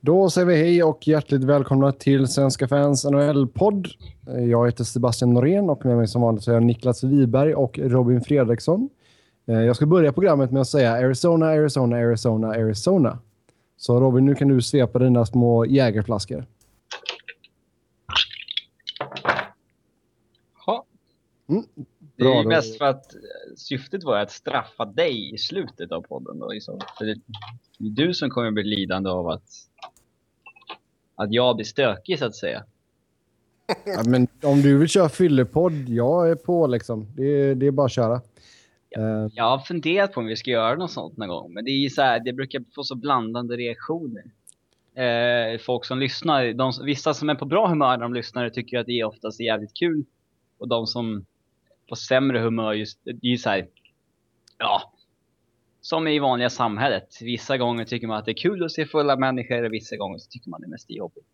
Då säger vi hej och hjärtligt välkomna till Svenska Fans NHL-podd. Jag heter Sebastian Norén och med mig som vanligt så är jag Niklas Wiberg och Robin Fredriksson. Jag ska börja programmet med att säga Arizona, Arizona, Arizona, Arizona. Så Robin, nu kan du svepa dina små jägerflaskor. Ja. Det är ju mest för att syftet var att straffa dig i slutet av podden. Då, liksom. För det är du som kommer bli lidande av att jag blir stökig, så att säga. Ja, men om du vill köra fyllepodd, jag är på liksom. Det är bara att köra. Jag har funderat på om vi ska göra något sånt någon gång. Men det är så här, det brukar få så blandande reaktioner. Folk som lyssnar, vissa som är på bra humör när de lyssnar tycker att det är oftast jävligt kul. Och de som på sämre humör just, det är så här, ja, som i vanliga samhället. Vissa gånger tycker man att det är kul att se fulla människor och vissa gånger så tycker man det är mest jobbigt.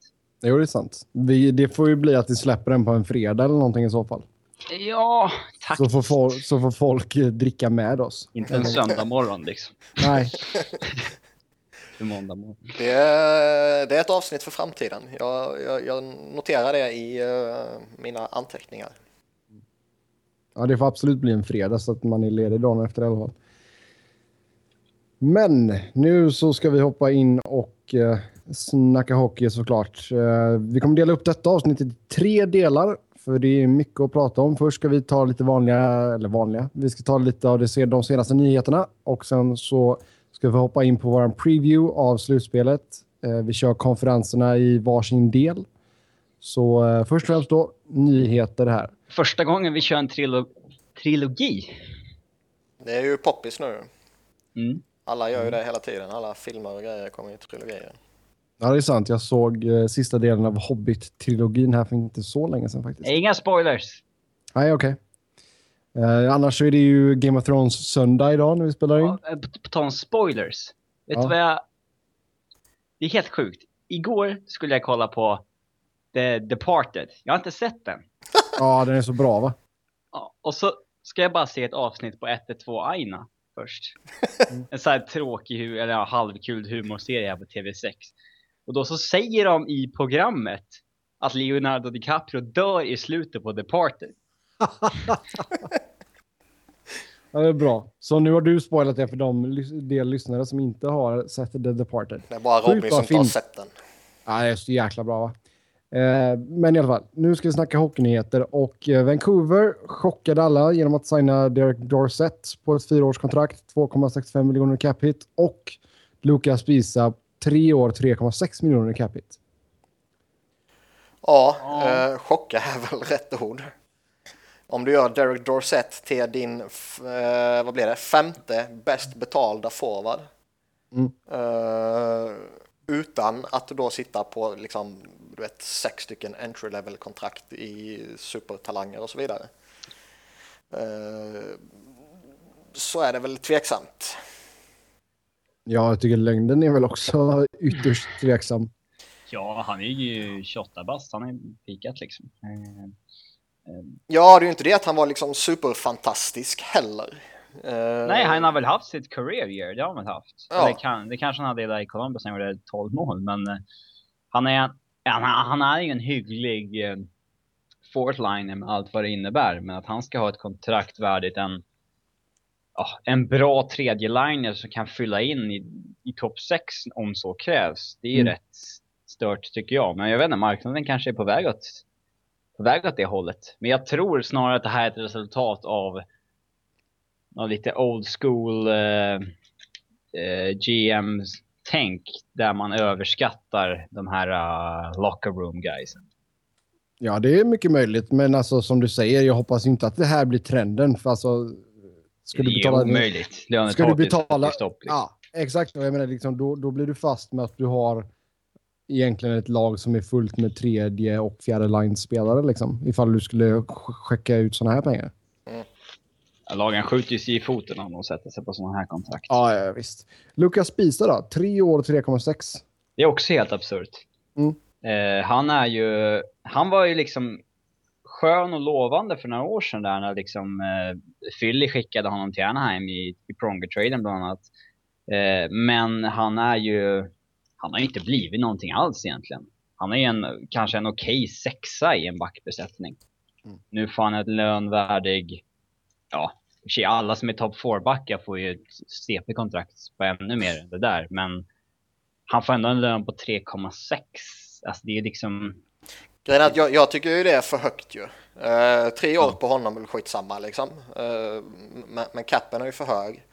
Jo, det är sant. Det får ju bli att vi släpper den på en fredag eller någonting i så fall. Ja, tack. Så får folk dricka med oss. Inte en söndag morgon liksom. Nej. En måndag morgon. Det är ett avsnitt för framtiden. Jag noterar det i mina anteckningar. Ja, det får absolut bli en fredag så att man är ledig dagen efter i alla fall. Men nu så ska vi hoppa in och snacka hockey såklart. Vi kommer dela upp detta avsnittet i tre delar. För det är mycket att prata om. Först ska vi ta lite vanliga. Vi ska ta lite av de senaste nyheterna. Och sen så ska vi hoppa in på vår preview av slutspelet. Vi kör konferenserna i varsin del. Så först och främst då, nyheter här. Första gången vi kör en trilogi. Det är ju poppis nu. Mm. Alla gör ju det hela tiden. Alla filmer och grejer kommer ju trilogier. Ja, det är sant. Jag såg sista delen av Hobbit-trilogin här för inte så länge sedan faktiskt. Inga spoilers! Nej, okej. Annars så är det ju Game of Thrones söndag idag när vi spelar in. Ja, på tal om spoilers. Vet du vad jag... Det är helt sjukt. Igår skulle jag kolla på The Departed. Jag har inte sett den. Ja, den är så bra va? Ja, och så ska jag bara se ett avsnitt på 112 Aina först. En så här tråkig, eller ja, halvkul humorserie här på TV6. Och då så säger de i programmet att Leonardo DiCaprio dör i slutet på The Departed. Ja, det är bra. Så nu har du spoilat det för de lyssnare som inte har sett The Departed. Det är bara Robin som inte har sett den. Ja, det är så jäkla bra va? Men i alla fall, nu ska vi snacka hockeynyheter. Och Vancouver chockade alla genom att signa Derek Dorsett på ett 4-årskontrakt, 2,65 miljoner cap hit. Och Luca Sbisa 3 år, 3,6 miljoner cap hit. Ja, chocka är väl rätt ord. Om du gör Derek Dorsett till din, vad blir det, 5:e bäst betalda forward. Mm. Utan att du då sitter på liksom, du vet, 6 stycken entry-level-kontrakt i supertalanger och så vidare. Så är det väl tveksamt. Ja, jag tycker längden är väl också ytterst tveksam. Ja, han är ju 28 bast. Han är pikat liksom. Ja, det är ju inte det att han var liksom superfantastisk heller. Nej, han har väl haft sitt career year. Det har han haft. Ja. Det kanske han hade där i Columbus när han gjorde 12 mål. Men han är ju en hygglig fourth liner med allt vad det innebär. Men att han ska ha ett kontrakt värdigt en bra tredje liner som kan fylla in i topp 6 om så krävs. Det är rätt stört tycker jag. Men jag vet inte, marknaden kanske är på väg åt det hållet. Men jag tror snarare att det här är ett resultat av lite old school GM-tänk där man överskattar de här locker room guysen. Ja, det är mycket möjligt. Men alltså, som du säger, jag hoppas inte att det här blir trenden. För alltså... Ska du betala, det är omöjligt. Stopp, liksom. Ja, exakt. Jag menar, liksom, då blir du fast med att du har egentligen ett lag som är fullt med tredje och fjärde linespelare liksom, ifall du skulle skicka ut såna här pengar. Mm. Ja, lagen skjuter sig i foten om de sätter sig på såna här kontrakt. Ja, visst. Luca Sbisa då? 3 år och 3,6. Det är också helt absurt. Mm. Han var ju liksom... skön och lovande för några år sedan där när liksom Philly skickade honom till Anaheim i Pronger-traden bland annat. Men han är ju han har inte blivit någonting alls egentligen. Han är kanske en okej sexa i en backbesättning. Mm. Nu får han ett lönvärdig, alla som är topp 4-backar får ju ett CP-kontrakt på ännu mer än det där. Men han får ändå en lön på 3,6. Alltså det är liksom... Jag tycker ju det är för högt ju. 3 år på honom är skitsamma liksom. Men capen är ju för hög.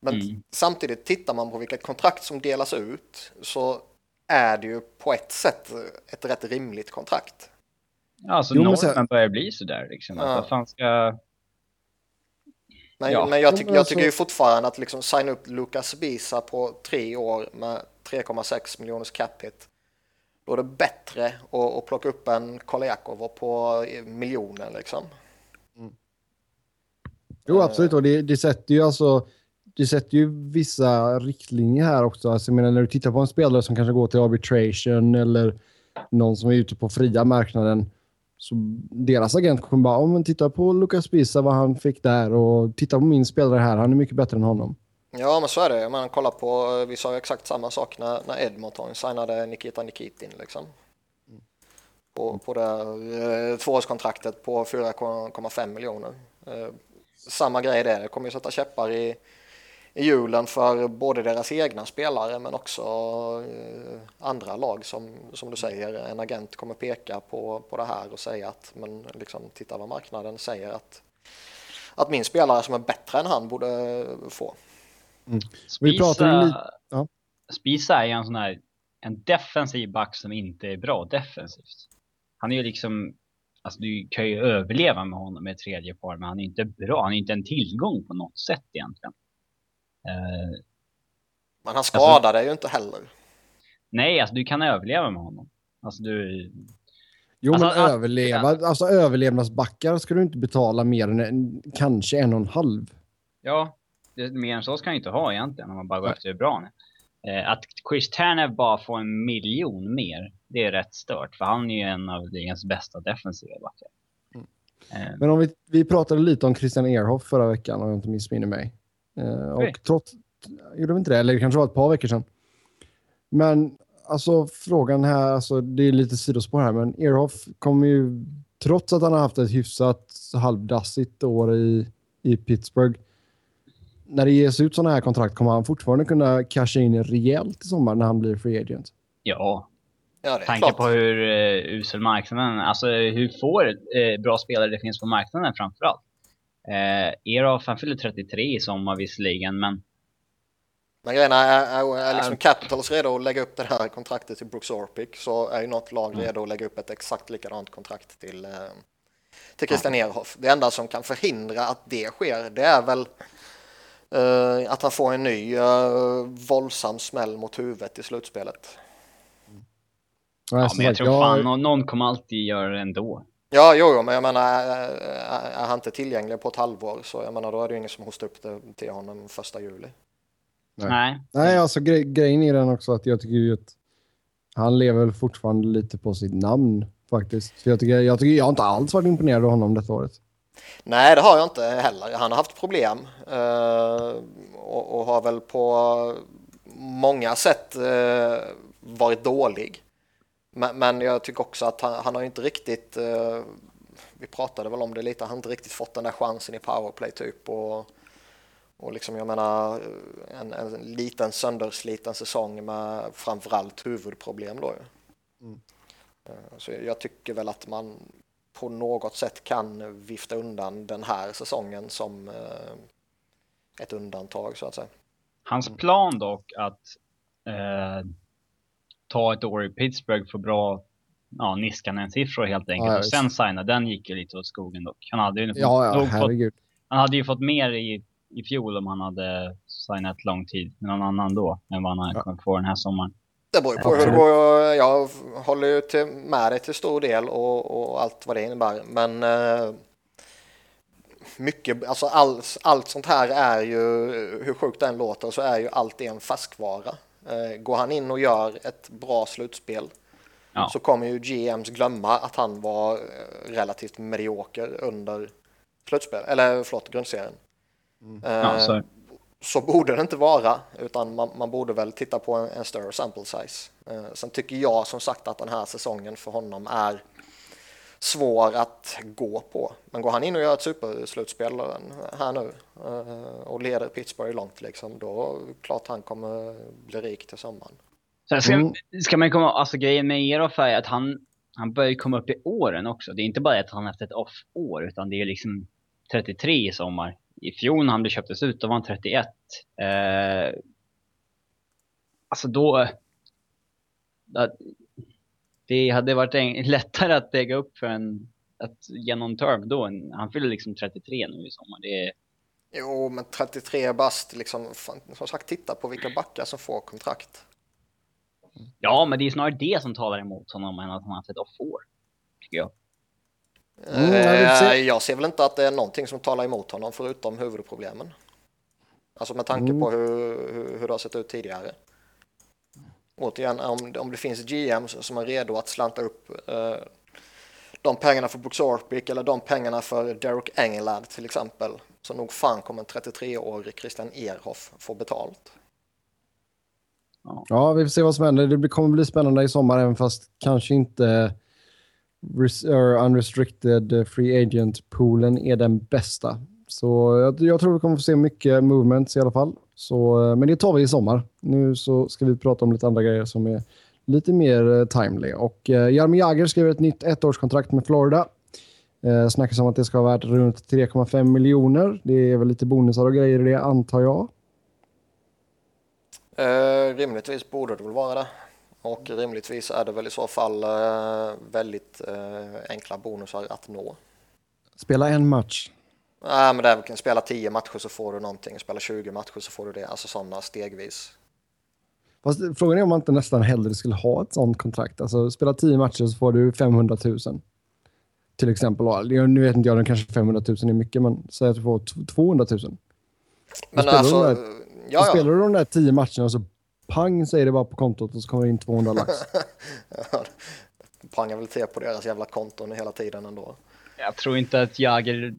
Men samtidigt tittar man på vilka kontrakt som delas ut så är det ju på ett sätt ett rätt rimligt kontrakt. Ja, så Norman börjar bli sådär liksom. Att vad fan ska... Men jag tycker ju fortfarande att liksom signa upp Luca Sbisa på 3 år med 3,6 miljoners cap hit. Då är det bättre att plocka upp en Koljakov på miljoner liksom. Mm. Jo, absolut. Och det sätter ju vissa riktlinjer här också. Alltså, jag menar, när du tittar på en spelare som kanske går till arbitration eller någon som är ute på fria marknaden, så deras agent kommer bara, om man tittar på Luca Sbisa, vad han fick där, och titta på min spelare här, han är mycket bättre än honom. Ja, men så är det. Man kollar på, vi sa ju exakt samma sak när Edmonton signade Nikita Nikitin liksom. På det 2-årskontraktet på 4,5 miljoner. Samma grej där. Det kommer ju sätta käppar i hjulen för både deras egna spelare men också andra lag som du säger. En agent kommer peka på det här och säga att, men liksom, titta vad marknaden säger att min spelare som är bättre än han borde få. Mm. Sbisa är ju en sån här, en defensiv back som inte är bra defensivt. Han är ju liksom, alltså du kan ju överleva med honom med tredje par, men han är inte bra, han är inte en tillgång på något sätt egentligen. Men han skadar dig ju inte heller. Nej, alltså du kan överleva med honom. Alltså du... Jo, men överlevnadsbackar ska du inte betala mer än kanske 1,5. Ja. Mer än så ska han inte ha egentligen, om man bara går efter hur bra. Att Chris Tanev bara får 1 miljon mer, det är rätt stört. För han är ju en av ligans bästa defensiva backar. Men om vi pratade lite om Christian Ehrhoff förra veckan, om jag inte missminner mig. Och trots... Gjorde vi inte det? Eller det kanske var ett par veckor sedan. Men alltså frågan här, alltså, det är lite sidospår här. Men Ehrhoff kommer ju, trots att han har haft ett hyfsat halvdassigt år i Pittsburgh, när det ges ut sådana här kontrakt kommer han fortfarande kunna casha in rejält i sommar när han blir free agent. Ja. Tanken på hur usel marknaden, alltså hur får bra spelare det finns på marknaden framförallt. Ehrhoff, han fyller 33 i sommar visserligen, men... Men grejen är liksom Capitals redo att lägga upp det här kontraktet till Brooks Orpik, så är ju något lag redo att lägga upp ett exakt likadant kontrakt till Christian Ehrhoff. Det enda som kan förhindra att det sker, det är väl... att han får en ny våldsam smäll mot huvudet i slutspelet. Ja, men jag tror fan någon kommer alltid göra det ändå. Ja, jo, men jag menar, är han inte tillgänglig på ett halvår, så jag menar, då är det ju ingen som hostar upp det till honom 1 juli. Nej, alltså grejen är den också att jag tycker ju att han lever fortfarande lite på sitt namn faktiskt. För jag tycker jag har inte alls varit imponerad av honom detta året. Nej, det har jag inte heller. Han har haft problem och har väl på många sätt varit dålig. Men jag tycker också att han har inte riktigt, vi pratade väl om det lite, han har inte riktigt fått den där chansen i powerplay typ. Och liksom, jag menar, en liten söndersliten säsong med framförallt huvudproblem då. Mm. Så jag tycker väl att man på något sätt kan vifta undan den här säsongen som ett undantag så att säga. Hans plan dock att ta ett år i Pittsburgh för bra Niskanen-siffror helt enkelt och sen signa, den gick ju lite åt skogen dock. Han hade ju fått mer i fjol om han hade signat lång tid med någon annan då än vad han kommer få den här sommaren. Det beror på hur det går. Jag håller ju med dig till stor del och allt vad det innebär. Men mycket, alltså allt sånt här är ju, hur sjukt den låter, så är ju allt en färskvara. Går han in och gör ett bra slutspel så kommer ju GMs glömma att han var relativt medioker under grundserien. så borde det inte vara, utan man borde väl titta på en större sample size. Sen tycker jag som sagt att den här säsongen för honom är svår att gå på. Men går han in och gör ett superslutspel här nu och leder Pittsburgh långt liksom, då klart han kommer bli rik till sommaren. Sen ska man komma, alltså grejen med Ehrhoff är att han börjar komma upp i åren också. Det är inte bara att han haft ett off-år, utan det är liksom 33 i sommar. I fjol han blev köptes ut, då var han 31. Alltså då det hade varit lättare att lägga upp för att ge någon term då. Han fyller liksom 33 nu i sommar. Det är... Jo, men 33 bast liksom, som sagt, titta på vilka backar som får kontrakt. Ja, men det är snarare det som talar emot honom än att han har haft ett off-år, tycker jag. Jag ser väl inte att det är någonting som talar emot honom förutom huvudproblemen. Alltså med tanke på hur det har sett ut tidigare. Återigen, om det finns GM som är redo att slanta upp de pengarna för Brooks Orpik eller de pengarna för Derek Engelad till exempel, så nog fan kommer en 33-årig Christian Ehrhoff få betalt. Ja, vi får se vad som händer. Det kommer bli spännande i sommar, även fast kanske inte unrestricted free agent-poolen är den bästa. Så jag tror vi kommer få se mycket movements i alla fall. Så, men det tar vi i sommar. Nu så ska vi prata om lite andra grejer som är lite mer timely. Och Jaromir Jagr skriver ett nytt ettårskontrakt med Florida. Snackas om att det ska vara värt runt 3,5 miljoner. Det är väl lite bonusar och grejer i det, antar jag. Rimligtvis borde det väl vara det. Och rimligtvis är det väl i så fall väldigt enkla bonusar att nå. Spela en match. Nej, men det är, spela 10 matcher så får du någonting. Spela 20 matcher så får du det. Alltså sådana stegvis. Fast frågan är om man inte nästan hellre skulle ha ett sådant kontrakt. Alltså spela 10 matcher så får du 500 000. Till exempel. Nu vet inte jag, den kanske 500 000 är mycket, men säg att du får 200 000. Men spelar alltså... spelar du de där 10 matcherna och så pang säger det bara på kontot och så kommer det in 200 lax. Pangar väl till på deras jävla konton hela tiden ändå. Jag tror inte att Jagr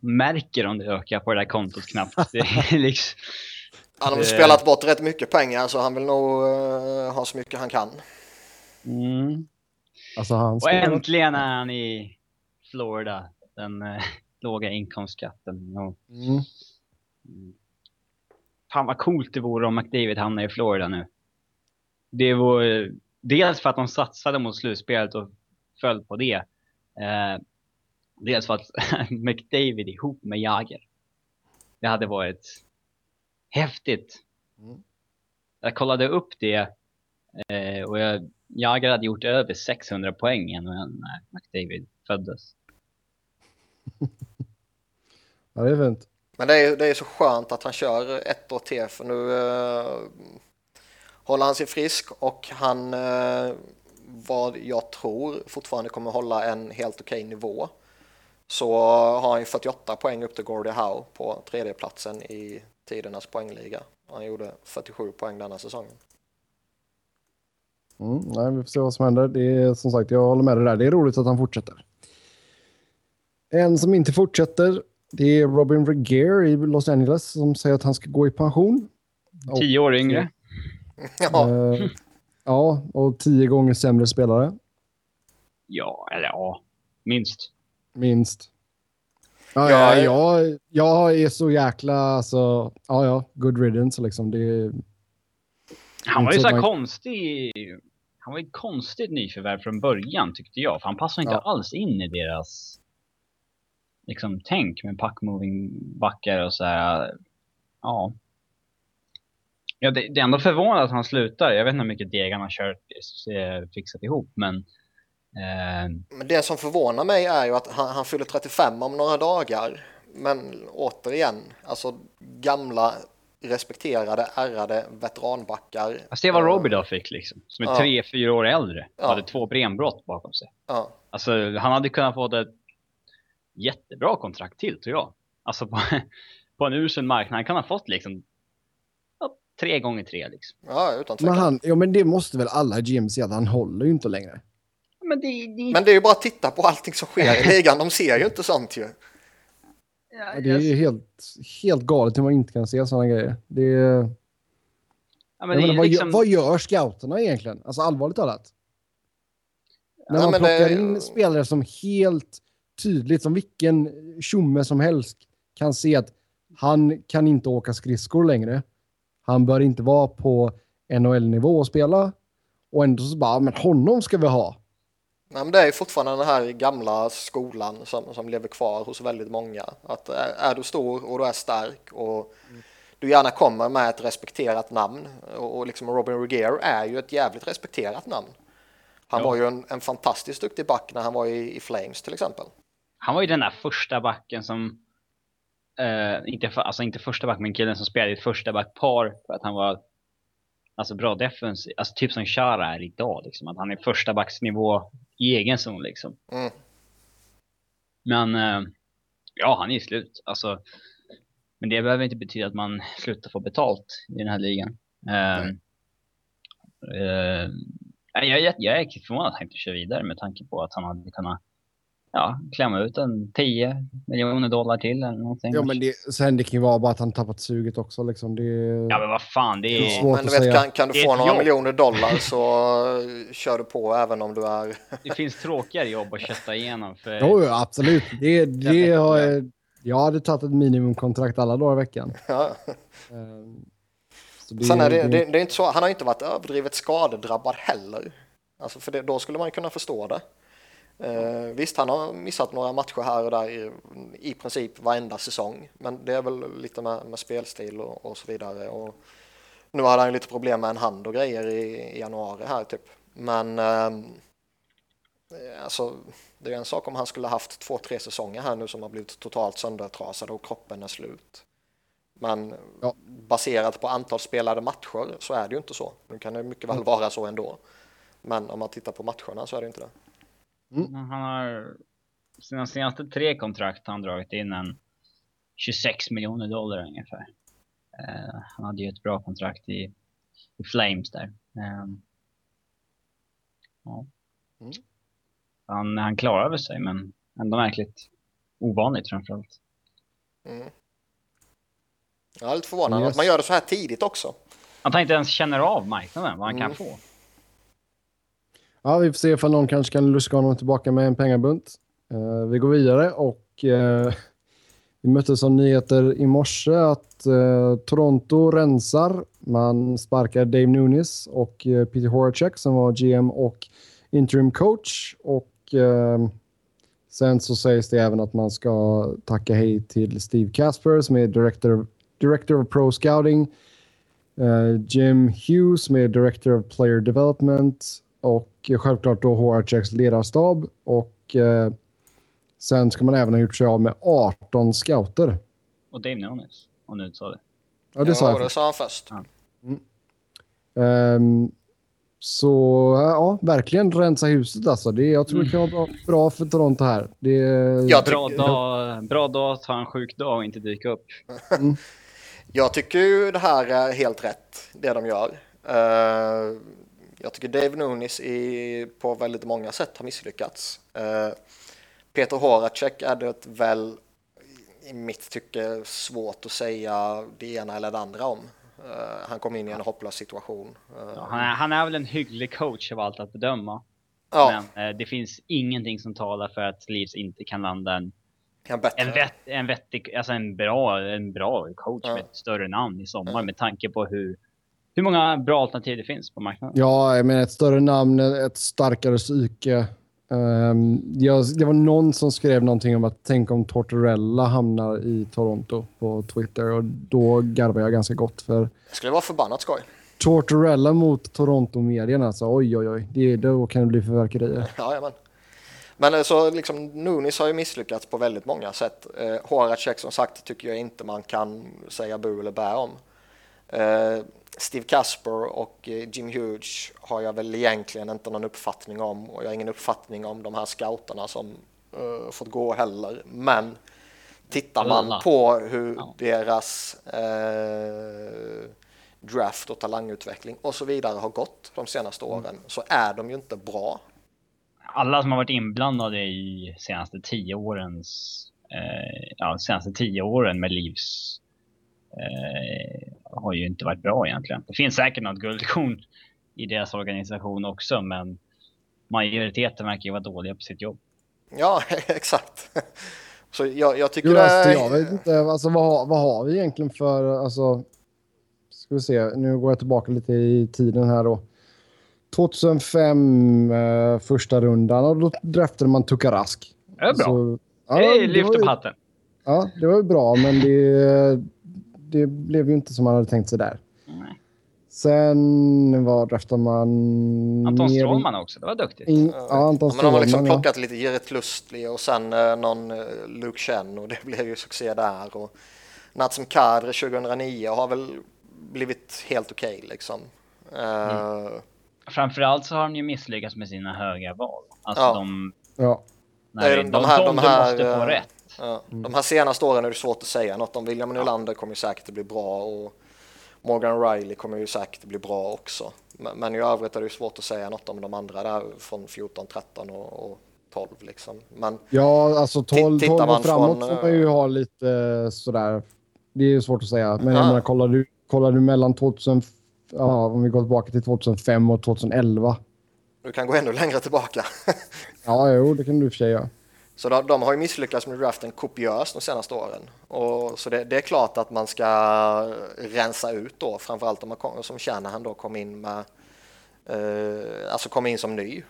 märker om det ökar på det där kontot knappt. Det är liksom... Han har spelat bort rätt mycket pengar, så han vill nog ha så mycket han kan. Mm. Alltså, och äntligen är han i Florida. Den låga inkomstskatten. Och... Fan vad coolt det vore om McDavid hamnar i Florida nu. Det var dels för att de satsade mot slutspelet och föll på det. Dels för att McDavid ihop med Jagr. Det hade varit häftigt. Jag kollade upp det. Och Jagr hade gjort över 600 poäng när McDavid föddes. Ja, det är fint. Men det är så skönt att han kör ett år till, för nu håller han sig frisk och han vad jag tror fortfarande kommer hålla en helt okej nivå. Så har han ju 48 poäng upp till Gordie Howe på tredjeplatsen i tidernas poängliga. Han gjorde 47 poäng denna säsongen. Nej, vi får se vad som händer. Det är, som sagt, jag håller med dig där. Det är roligt att han fortsätter. En som inte fortsätter, det är Robin Regier i Los Angeles som säger att han ska gå i pension. 10 år yngre. Ja, och 10 gånger sämre spelare. Ja, eller ja. Minst. Jag är så jäkla... Alltså, good riddance liksom. Det, han var ju så konstig... Han var ju ett konstigt nyförvärv från början, tyckte jag. För han passade inte alls in i deras... liksom tänk med puckmoving-backar och så här. Ja, det är ändå förvånande att han slutar. Jag vet inte hur mycket degarna har fixat ihop, men det som förvånar mig är ju att han fyller 35 om några dagar. Men återigen, alltså gamla respekterade, ärrade veteranbackar. Alltså det var Robidoff fick liksom, som är 3-4 år äldre. Hade 2 benbrott bakom sig. Alltså han hade kunnat få det jättebra kontrakt till, tror jag. Alltså på en ursen marknad. Han kan ha fått liksom 3 gånger 3 liksom. Ja, utan tvekan. Men det måste väl alla GM säga, att han håller ju inte längre. Men det är ju bara att titta på allting som sker i ligan. De ser ju inte sånt ju. Ja, det är helt galet hur man inte kan se sådana grejer. Det är... ja, men det är liksom... vad gör scouterna egentligen? Alltså allvarligt talat. När man plockar in spelare som helt tydligt, som vilken tjomme som helst kan se att han kan inte åka skridskor längre. Han bör inte vara på NHL-nivå och spela. Och ändå så bara, men honom ska vi ha. Nej, men det är fortfarande den här gamla skolan som lever kvar hos väldigt många. Att är du stor och du är stark och du gärna kommer med ett respekterat namn. Och liksom Robin Regier är ju ett jävligt respekterat namn. Han var ju en fantastiskt duktig back när han var i Flames till exempel. Han var ju den där första backen som... inte första back, men killen som spelade i ett första backpar för att han var alltså bra defensiv, alltså typ som Chara är idag liksom, att han är första backsnivå i egen zon liksom. Men ja, han är slut alltså, men det behöver inte betyda att man slutar få betalt i den här ligan. Jag är förvånad att han inte kör vidare med tanke på att han hade kunnat klämma ut en 10 miljoner dollar till eller någonting. Ja, men det kan ju vara bara att han tappat suget också liksom. Ja, men vad fan, det är svårt men, att säga. Kan du få några miljoner dollar så kör du på även om du är... Det finns tråkigare jobb att köta igenom för... Jo, absolut. Jag hade tagit ett minimumkontrakt alla dagar i veckan. Ja. Det är inte så, han har inte varit överdrivet skadedrabbad heller. Alltså för då skulle man kunna förstå det. Visst, han har missat några matcher här och där i princip varenda säsong, men det är väl lite med spelstil och så vidare, och nu hade han lite problem med en hand och grejer i januari här typ, men alltså, det är en sak om han skulle haft 2-3 säsonger här nu som har blivit totalt söndertrasade och kroppen är slut, men baserat på antal spelade matcher så är det ju inte så. Nu kan det mycket väl vara så ändå, men om man tittar på matcherna så är det inte det. Han har sina senaste 3 kontrakt han dragit in en 26 miljoner dollar ungefär. Han hade ju ett bra kontrakt i Flames där. Han klarar över sig, men ändå märkligt ovanligt framförallt. Jag är lite förvånad att man gör det så här tidigt också. Han tar inte ens känner av marknaden vad han kan få. Ja, vi får se om någon kanske kan luska honom tillbaka med en pengabunt. Vi går vidare och vi möttes som nyheter i morse att Toronto rensar. Man sparkar Dave Nonis och Peter Horachek som var GM och interim coach. Och sen så sägs det även att man ska tacka hej till Steve Kasper som är director of pro scouting. Jim Hughes som är director of player development. Och självklart då Horacheks ledarstab. Och sen ska man även ha gjort sig av med 18 scouter. Och Dave Nonis, om du sa det. Ja, det sa jag först. Verkligen rensa huset alltså. Jag tror det kan vara bra för Toronto här. Bra dag att ha en sjuk dag och inte dyka upp. Jag tycker ju det här är helt rätt, det de gör. Jag tycker Dave Nonis på väldigt många sätt har misslyckats. Peter Horachek hade ett väl i mitt tycke svårt att säga det ena eller det andra om. Han kom in i en hopplös situation. Han är väl en hygglig coach av allt att bedöma. Ja. Men det finns ingenting som talar för att Leafs inte kan landa en bra coach med ett större namn i sommar med tanke på hur många bra alternativ det finns på marknaden? Ja, men ett större namn, ett starkare psyke. Det var någon som skrev någonting om att tänk om Tortorella hamnar i Toronto på Twitter. Och då garvar jag ganska gott för... Det skulle vara förbannat skoj. Tortorella mot Toronto-medierna. Alltså, oj. Då kan det bli förverkerier. Jajamän. Men alltså, liksom, Nonis har ju misslyckats på väldigt många sätt. Horacek som sagt tycker jag inte man kan säga bu eller bä om. Steve Kasper och Jim Hughes har jag väl egentligen inte någon uppfattning om, och jag har ingen uppfattning om de här scouterna som fått gå heller, men tittar man på hur deras draft och talangutveckling och så vidare har gått de senaste åren så är de ju inte bra. Alla som har varit inblandade i senaste 10 årens de senaste 10 åren med Leafs har ju inte varit bra egentligen. Det finns säkert något guldkorn i deras organisation också, men majoriteten verkar ju vara dåliga på sitt jobb. Ja, exakt. Så jag tycker det är... Jag vet inte, alltså, vad har vi egentligen för... Alltså, ska vi se, nu går jag tillbaka lite i tiden här då. 2005, första rundan, och då draftade man Tuukka Rask. Det är bra. Så, ja, hey, lyft upp hatten. Ja, det var ju bra, men det blev ju inte som man hade tänkt sig där. Nej. Sen var draftade man... Anton Strålman också, det var duktigt. Anton Strålman, men de har liksom plockat lite Gerrit Lustli och sen någon Luke Chen, och det blev ju succé där. Och Nazem Kadri 2009 har väl blivit helt okej, liksom. Framförallt så har de ju misslyckats med sina höga val. Alltså de måste få rätt. Ja. De här senaste åren är det svårt att säga något om. William Nylander kommer ju säkert att bli bra, och Morgan Riley kommer ju säkert att bli bra också. Men i övrigt är det ju svårt att säga något om de andra där från 14, 13 och 12 liksom. Men ja, alltså 12 och framåt får man ju ha lite sådär. Det är ju svårt att säga. Men jag menar, kollar du mellan 2000, om vi går tillbaka till 2005 och 2011. Du kan gå ännu längre tillbaka. Det kan du för sig göra. Så de har ju misslyckats med draften kopiöst de senaste åren. Och så det är klart att man ska rensa ut då. Framförallt om man som Shanahan då kom in med, alltså kom in som ny.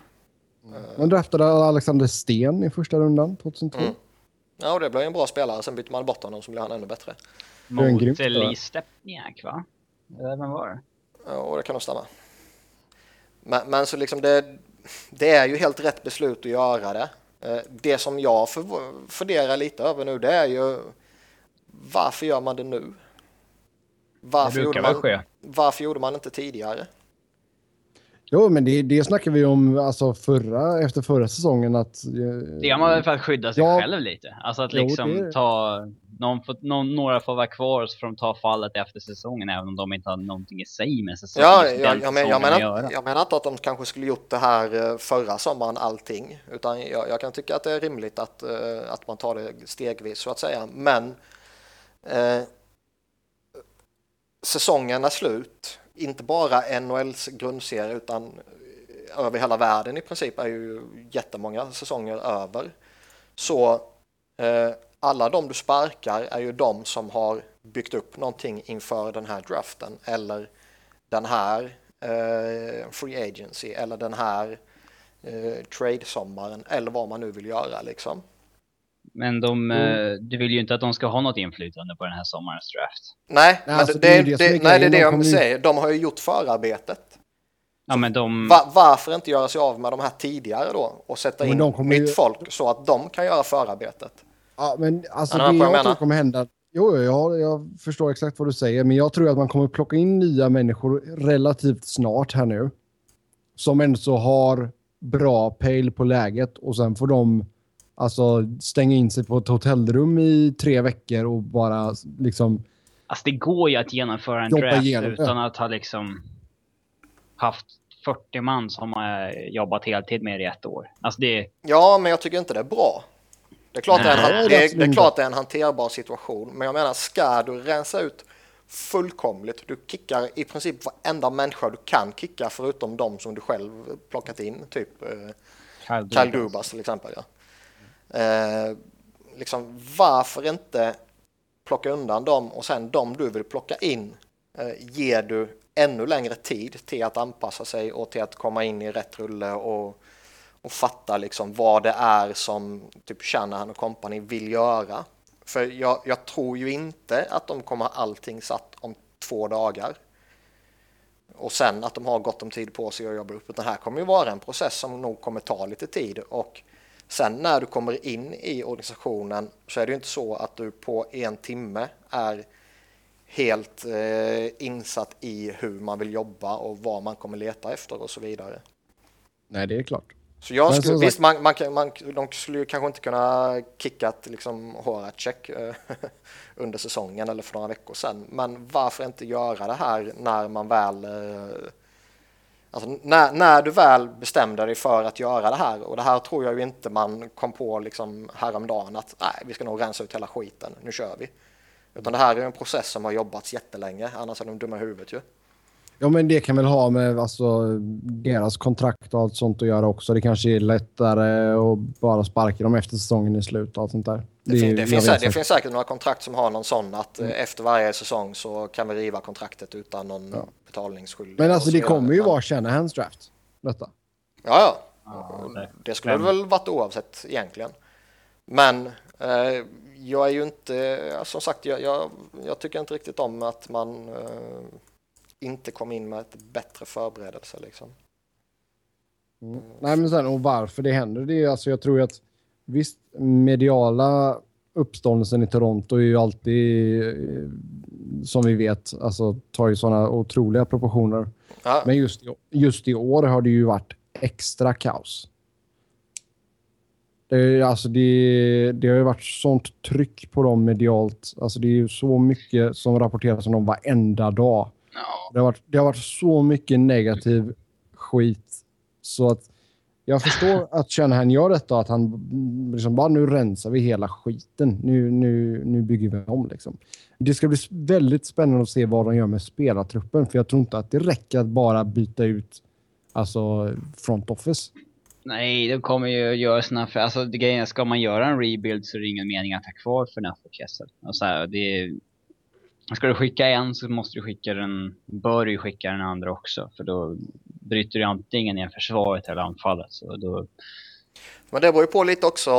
Man draftade Alexander Sten i första rundan 2002. Mm. Ja, och det blev en bra spelare. Sen bytte man bort honom, så blev han ännu bättre. Mot Listepniak, va? Vem var det? Ja, och det kan nog stämma. Men så liksom det är ju helt rätt beslut att göra det. Det som jag funderar lite över nu, det är ju varför gör man det nu? Varför gjorde man inte tidigare? Jo, men det snackar vi om, alltså efter förra säsongen, att det gör man väl för att skydda sig själv lite. Alltså att några får vara kvar, så får de ta fallet efter säsongen, även om de inte har någonting i sig med säsongen. Ja, jag menar inte att de kanske skulle gjort det här förra sommaren allting, utan jag kan tycka att det är rimligt att man tar det stegvis, så att säga. Men säsongen är slut. Inte bara NHLs grundserie, utan över hela världen i princip är ju jättemånga säsonger över. Så alla de du sparkar är ju de som har byggt upp någonting inför den här draften, eller den här free agency, eller den här trade-sommaren, eller vad man nu vill göra liksom. Men du vill ju inte att de ska ha något inflytande på den här sommarens draft. Nej, men alltså, det är det jag säger. De har ju gjort förarbetet. Ja, men varför inte göra sig av med de här tidigare då? Och sätta in nytt folk så att de kan göra förarbetet. Ja, men alltså det kommer hända. Jag förstår exakt vad du säger. Men jag tror att man kommer plocka in nya människor relativt snart här nu. Som ändå så har bra pejl på läget. Och sen får de... Alltså stänga in sig på ett hotellrum i 3 veckor och bara liksom... Alltså det går ju att genomföra en draft utan att ha liksom haft 40 man som har jobbat heltid med det i ett år. Alltså det... Ja, men jag tycker inte det är bra. Det är klart det är en hanterbar situation. Men jag menar, ska du rensa ut fullkomligt? Du kickar i princip varenda människa du kan kicka, förutom de som du själv plockat in. Typ Kyle Dubas till exempel, ja. Liksom, varför inte plocka undan dem, och sen de du vill plocka in ger du ännu längre tid till att anpassa sig och till att komma in i rätt rulle och fatta liksom vad det är som typ Shanahan och company vill göra. För jag tror ju inte att de kommer allting satt om 2 dagar och sen att de har gott om tid på sig att jobba upp. Utan här kommer ju vara en process som nog kommer ta lite tid, och sen när du kommer in i organisationen så är det ju inte så att du på 1 timme är helt insatt i hur man vill jobba och vad man kommer leta efter och så vidare. Nej, det är klart. Så jag skulle, visst, de skulle ju kanske inte kunna kickat liksom Horachek under säsongen eller för några veckor sedan. Men varför inte göra det här när man väl... Alltså, när du väl bestämde dig för att göra det här, och det här tror jag ju inte man kom på liksom häromdagen att nej, vi ska nog rensa ut hela skiten, nu kör vi. Utan det här är en process som har jobbats jättelänge, annars är de dumma i huvudet ju. Ja, men det kan väl ha med alltså, deras kontrakt och allt sånt att göra också. Det kanske är lättare att bara sparka dem efter säsongen i slut och allt sånt där. Det finns säkert några kontrakt som har någon sån att efter varje säsong så kan vi riva kontraktet utan någon betalningsskyldighet. Men alltså det kommer ju vara Shanahan's draft, detta. Ja, ja. Det skulle väl varit oavsett egentligen. Men jag är ju inte, som sagt, jag tycker inte riktigt om att man... inte kom in med ett bättre förberedelse liksom. Mm. Nej, men sen, och varför det händer, det är alltså, jag tror att visst, mediala uppståndelsen i Toronto är ju alltid, som vi vet, alltså tar ju sådana otroliga proportioner. Ja. Men just i år har det ju varit extra kaos. Det har ju varit sånt tryck på dem medialt, alltså det är ju så mycket som rapporteras om dem varenda dag. Det har varit så mycket negativ skit så att jag förstår att Shanahan gör detta, att han liksom bara nu rensar vi hela skiten. Nu bygger vi om liksom. Det ska bli väldigt spännande att se vad de gör med spelartruppen, för jag tror inte att det räcker att bara byta ut alltså front office. Nej, de kommer ju göra såna för alltså grejen, ska man göra en rebuild så är det ingen mening att ha kvar för nästa och så här, det är... Ska du skicka en så måste du skicka den, bör du skicka den andra också, för då bryter du antingen ner försvaret eller anfallet. Så då... Men det beror ju på lite också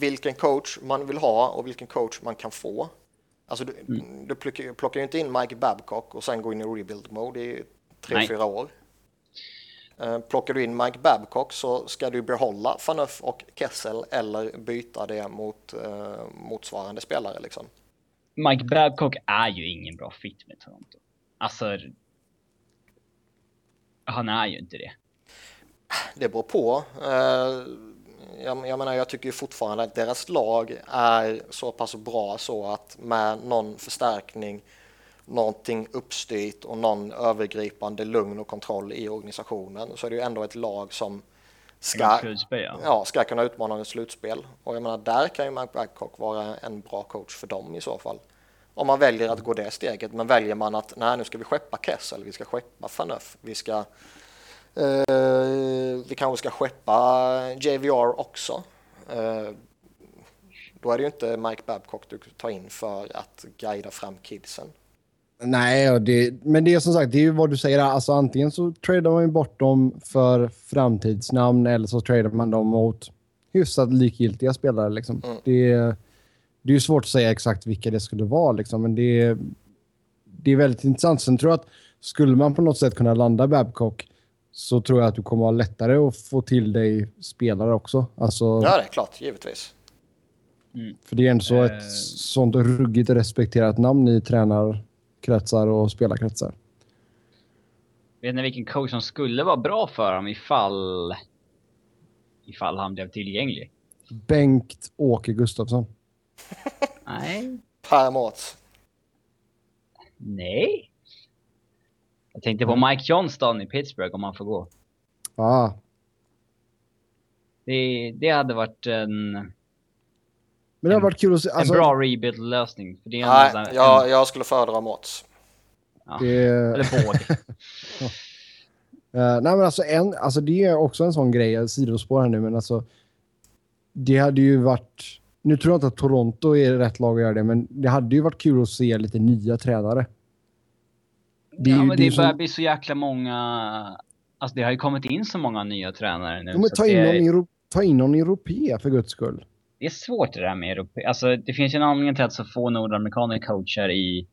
vilken coach man vill ha och vilken coach man kan få. Alltså du plockar ju inte in Mike Babcock och sen går in i rebuild mode i 3-4 år. Plockar du in Mike Babcock så ska du behålla Faneuf och Kessel eller byta det mot motsvarande spelare liksom. Mike Babcock är ju ingen bra fit med Toronto. Alltså, han är ju inte det. Det beror på. Jag menar, jag tycker ju fortfarande att deras lag är så pass bra så att med någon förstärkning, någonting uppstyrt och någon övergripande lugn och kontroll i organisationen, så är det ju ändå ett lag som ska kunna utmana ett slutspel. Och jag menar, där kan ju Mike Babcock vara en bra coach för dem i så fall. Om man väljer att gå det steget. Men väljer man att nej, nu ska vi skeppa Kessel, vi ska skeppa Faneuf, vi kanske ska skeppa JVR också. Då är det ju inte Mike Babcock du tar in för att guida fram kidsen. Nej, men det är som sagt, det är ju vad du säger. Alltså antingen så tradar man ju bort dem för framtidsnamn, eller så tradar man dem mot hyfsat likgiltiga spelare liksom. Det är ju svårt att säga exakt vilka det skulle vara liksom, men det är väldigt intressant. Sen tror jag att skulle man på något sätt kunna landa Babcock, så tror jag att du kommer ha lättare att få till dig spelare också. Alltså, ja, det är klart, givetvis. Mm. För det är ändå så ett sånt ruggigt respekterat namn i tränarkretsar och spelarkretsar. Vet ni vilken coach som skulle vara bra för dem ifall han blev tillgänglig? Bengt-Åke Gustafsson. Nej. Per Mårts. Nej. Jag tänkte på Mike Johnston i Pittsburgh, om han får gå. Ja. Ah. Det hade varit en... Men det har varit kul att se, alltså, en bra rebuild-lösning. För det är jag skulle föredra Mårts. Ja. Eller båg. Nej, men alltså det är också en sån grej, sidospår här nu, men alltså det hade ju varit, nu tror jag inte att Toronto är rätt lag att göra det, men det hade ju varit kul att se lite nya tränare. Det börjar bli så jäkla många, alltså det har ju kommit in så många nya tränare nu. Ta in någon europé för guds skull. Det är svårt det där med Europa. Alltså, det finns ju en anledning till att så få nordamerikaner coacher i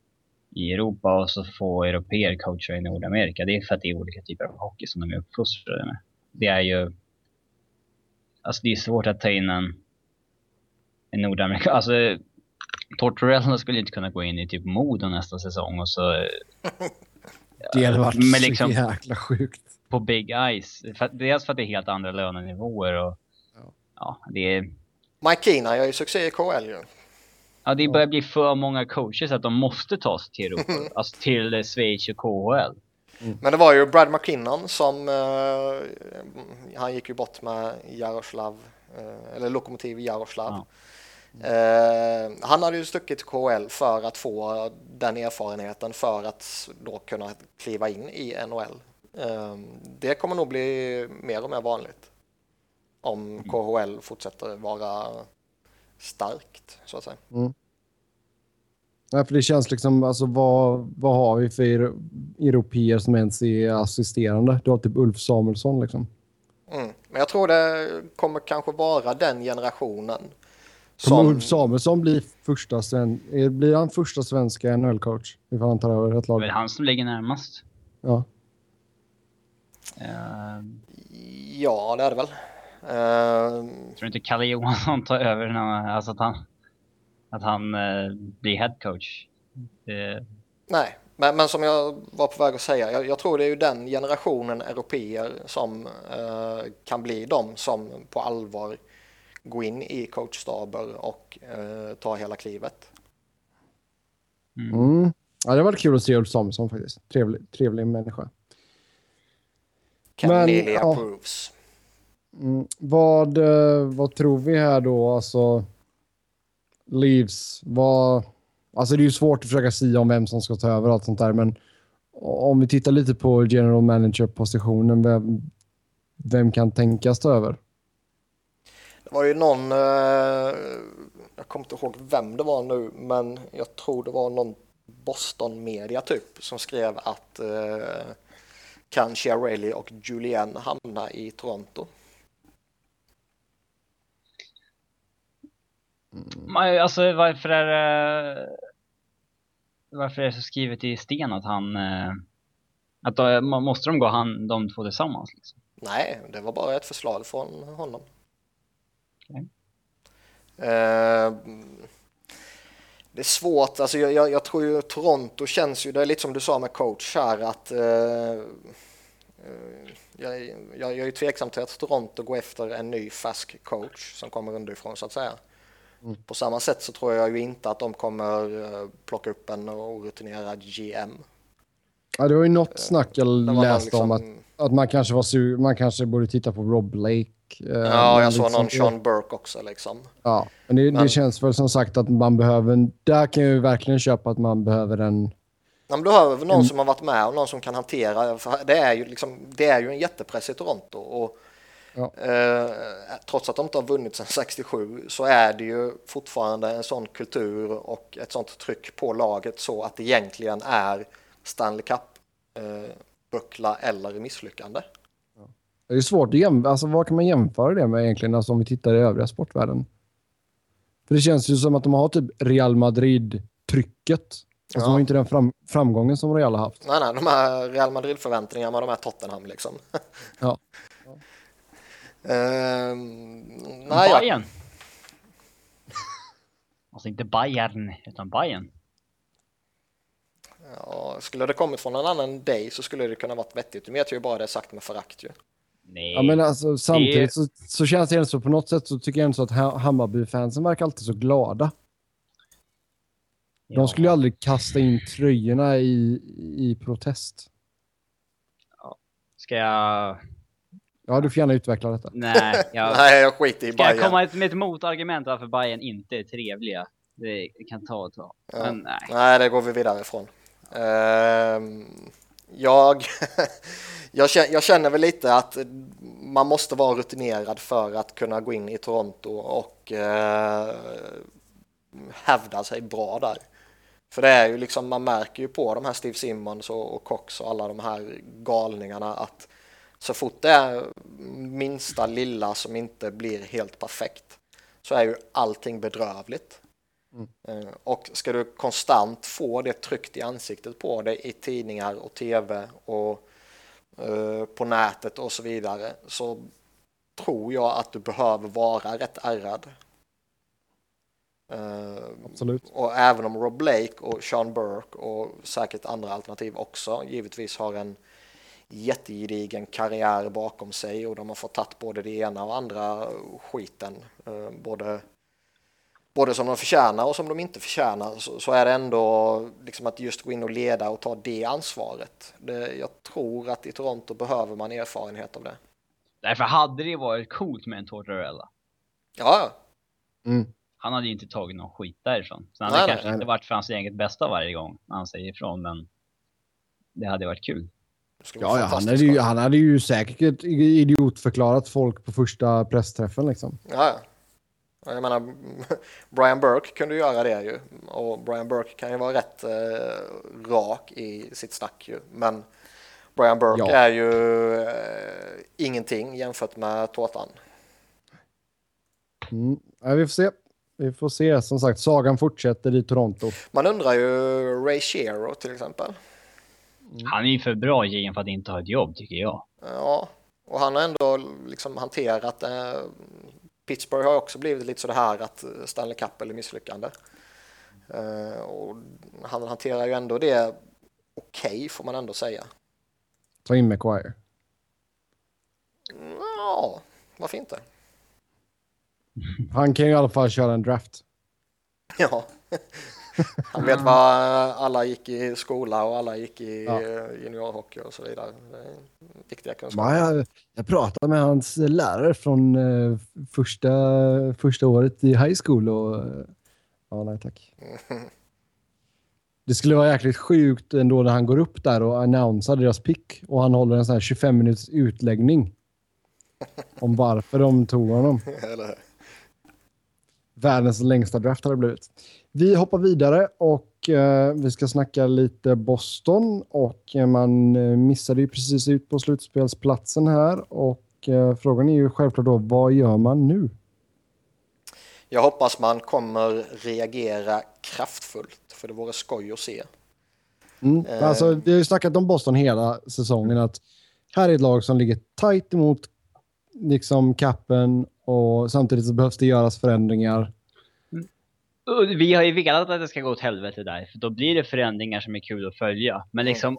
Europa och så få europeer coacher i Nordamerika. Det är för att det är olika typer av hockey som de är uppfostrade med. Det är ju... Alltså det är svårt att ta in en nordamerikan. Alltså Tortorella skulle inte kunna gå in i typ Modo nästa säsong och så... Det hade varit så liksom, jäkla sjukt. På Big Ice. Dels för att det är helt andra lönenivåer och... Ja, det är... Mike Keenan gör ju succé i KL ju. Ja, det börjar bli för många coacher så att de måste ta sig till Europa. Alltså till Schweiz och KHL. Men det var ju Brad McKinnon som han gick ju bort med Jaroslav eller Lokomotiv Jaroslav. Ja. Han hade ju stuckit till KHL för att få den erfarenheten för att då kunna kliva in i NHL. Det kommer nog bli mer och mer vanligt om KHL fortsätter vara starkt så att säga. Mm. Nej, för det känns liksom, alltså, vad har vi för europeer som ens är assisterande? Du har typ Ulf Samuelsson liksom. Mm. Men jag tror det kommer kanske vara den generationen. Som Ulf Samuelsson blir blir han första svenska NHL-coach ifall han tar över ett lag. Det är han som ligger närmast. Ja. Ja, det är det väl. Jag tror inte Kalle Johansson tar över alltså att han blir head coach. Nej, men som jag var på väg att säga, jag tror det är ju den generationen européer som kan bli de som på allvar går in i coachstaber och tar hela klivet. Mm. Ja, det var kul att se Ulf Samuelsson faktiskt. Trevlig människa. Canada approves. Mm, vad tror vi här då? Alltså Leafs, alltså det är ju svårt att försöka säga om vem som ska ta över allt sånt där, men om vi tittar lite på general manager-positionen, vem kan tänkas ta över? Det var ju någon, jag kommer inte ihåg vem det var nu, men jag tror det var någon Boston-media typ som skrev att kan Chiarelli och Julien hamna i Toronto? Mm. Alltså varför är det så skrivet i sten att måste de gå de två tillsammans liksom? Nej, det var bara ett förslag från honom. Okay. Det är svårt, alltså jag tror ju Toronto känns ju, det är lite som du sa med coach här, att jag är ju tveksam till att Toronto går efter en ny färsk coach som kommer underifrån så att säga. Mm. På samma sätt så tror jag ju inte att de kommer plocka upp en orutinerad GM. Ja, det var ju något snack jag läste liksom om att man kanske man kanske borde titta på Rob Blake. Ja, jag såg liksom någon Sean Burke också liksom. Ja, men det känns väl som sagt att man behöver där kan ju verkligen köpa att man behöver man behöver någon som har varit med och någon som kan hantera, för det är ju en jättepress i Toronto och ja. Trots att de inte har vunnit sedan 67 så är det ju fortfarande en sån kultur och ett sånt tryck på laget så att det egentligen är Stanley Cup buckla eller misslyckande. Ja. Det är svårt att jämföra, alltså vad kan man jämföra det med egentligen, alltså om vi tittar i övriga sportvärlden? För det känns ju som att de har typ Real Madrid-trycket. Alltså de har inte den framgången som Real har haft. Nej, de här Real Madrid-förväntningarna med de här Tottenham liksom. Ja. Bayern. Alltså inte Bayern utan Bayern. Ja, skulle det kommit från en annan dig så skulle det kunna varit vettigt. Men jag tror ju bara det är sagt med förakt ju. Nej. Ja, men alltså, samtidigt så känns det ändå så på något sätt så tycker jag ändå så att Hammarby-fansen verkar alltid så glada. Ja. De skulle ju aldrig kasta in tröjorna i protest. Ja. Ska jag... Ja, du får gärna utveckla detta. Nej, jag skiter i Bayern. Ska jag komma med ett motargument varför Bayern inte är trevliga? Det kan ta ett tag. Ja. Men nej, det går vi vidare ifrån. Jag känner väl lite att man måste vara rutinerad för att kunna gå in i Toronto och hävda sig bra där. För det är ju liksom, man märker ju på de här Steve Simmons och Cox och alla de här galningarna att så fort det är minsta lilla som inte blir helt perfekt så är ju allting bedrövligt. Mm. Och ska du konstant få det tryckt i ansiktet på dig i tidningar och tv och på nätet och så vidare så tror jag att du behöver vara rätt ärrad. Absolut. Och även om Rob Blake och Sean Burke och säkert andra alternativ också givetvis har en jättegedigen karriär bakom sig och de har fått tatt både det ena och andra skiten. Både både som de förtjänar och som de inte förtjänar, så är det ändå liksom att just gå in och leda och ta det ansvaret. Jag tror att i Toronto behöver man erfarenhet av det. Därför hade det varit coolt med en Tortorella. Ja. Mm. Han hade ju inte tagit någon skit därifrån. Så han hade kanske inte varit för hans eget bästa varje gång när han säger ifrån, men det hade varit kul. Ja, han hade ju säkert idiotförklarat folk på första pressträffen liksom. Ja. Jag menar, Brian Burke kunde göra det ju. Och Brian Burke kan ju vara rätt rak i sitt snack ju. Men Brian Burke är ju ingenting jämfört med Tårtan. Mm. Ja, vi får se. Vi får se. Som sagt, sagan fortsätter i Toronto. Man undrar ju Ray Shero till exempel. Mm. Han är ju för bra igen för att inte ha ett jobb, tycker jag. Ja, och han har ändå liksom hanterat... Pittsburgh har också blivit lite så det här att Stanley Cup eller misslyckande. Och han hanterar ju ändå det okej, får man ändå säga. Ta in McQuire. Ja, varför inte? Han kan ju i alla fall köra en draft. Ja. Han vet vad alla gick i skola och alla gick i juniorhockey och så vidare. Viktiga kunskaper. Jag pratade med hans lärare från första året i high school och nej tack. Det skulle vara jäkligt sjukt ändå när han går upp där och annonserar deras pick och han håller en sån här 25 minuters utläggning om varför de tog honom. Eller världens längsta draft har det blivit. Vi hoppar vidare och vi ska snacka lite Boston och man missade ju precis ut på slutspelsplatsen här och frågan är ju självklart då, vad gör man nu? Jag hoppas man kommer reagera kraftfullt, för det vore skoj att se. Mm. Alltså, vi har ju snackat om Boston hela säsongen, att här är ett lag som ligger tajt emot liksom kappen och samtidigt så behövs det göras förändringar. Vi har ju velat att det ska gå åt helvete där, för då blir det förändringar som är kul att följa. Men liksom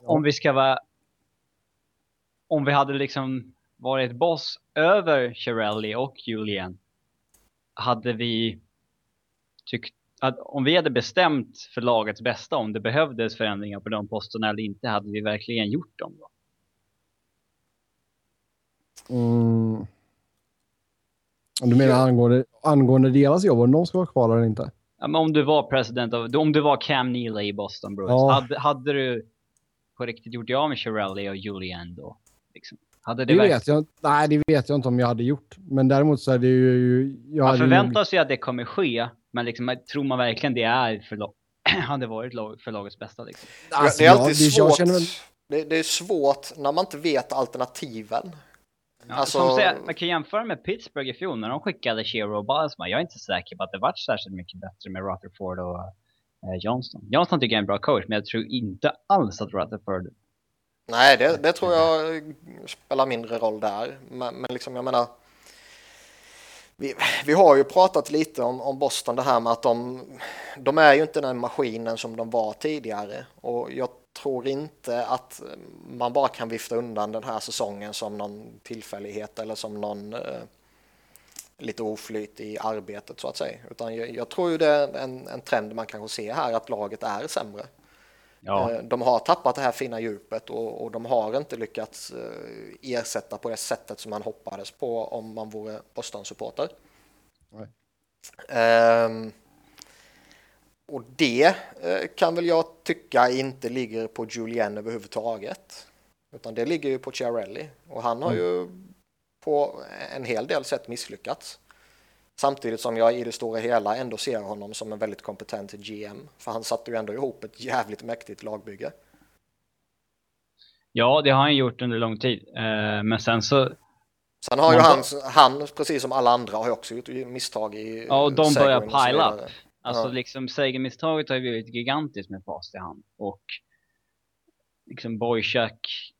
om vi hade liksom varit boss över Chiarelli och Julian, hade vi tyckt att om vi hade bestämt för lagets bästa om det behövdes förändringar på de posterna eller inte, hade vi verkligen gjort dem då? Mm. Du menar angående deras jobb, om de ska vara kvar eller inte? Ja, men om du var president av, om du var Cam Neely i Boston Bruins, hade du på riktigt gjort jag med Chiarelli och Julian då? Liksom. Hade det det vet jag inte om jag hade gjort. Men däremot så är det ju... Man förväntar sig att det kommer ske, men liksom, tror man verkligen det är hade varit för lagets bästa? Liksom. Alltså, det är alltid svårt. Det är svårt när man inte vet alternativen. Ja, alltså, man kan jämföra med Pittsburgh i fjol när de skickade Shero och Basma. Jag är inte säker på att det varit särskilt mycket bättre med Rutherford och Johnston. Johnston tycker jag är en bra coach, men jag tror inte alls att Rutherford... Nej, det tror jag spelar mindre roll där. Men liksom, jag menar... Vi har ju pratat lite om Boston, det här med att de är ju inte den maskinen som de var tidigare. Och jag tror inte att man bara kan vifta undan den här säsongen som någon tillfällighet eller som någon lite oflyt i arbetet så att säga. Utan jag tror ju det är en trend man kanske ser här, att laget är sämre. Ja. De har tappat det här fina djupet och de har inte lyckats ersätta på det sättet som man hoppades på om man vore Boston-supporter. Och det kan väl jag tycka inte ligger på Julian överhuvudtaget. Utan det ligger ju på Chiarelli. Och han har ju på en hel del sätt misslyckats. Samtidigt som jag i det stora hela ändå ser honom som en väldigt kompetent GM. För han satte ju ändå ihop ett jävligt mäktigt lagbygge. Ja, det har han gjort under lång tid. Men sen så... Sen har ju han, precis som alla andra, har ju också gjort misstag i... Ja, och de börjar pile up. Alltså liksom segermisstaget har ju blivit gigantiskt med fast i hand. Och liksom Boychuk,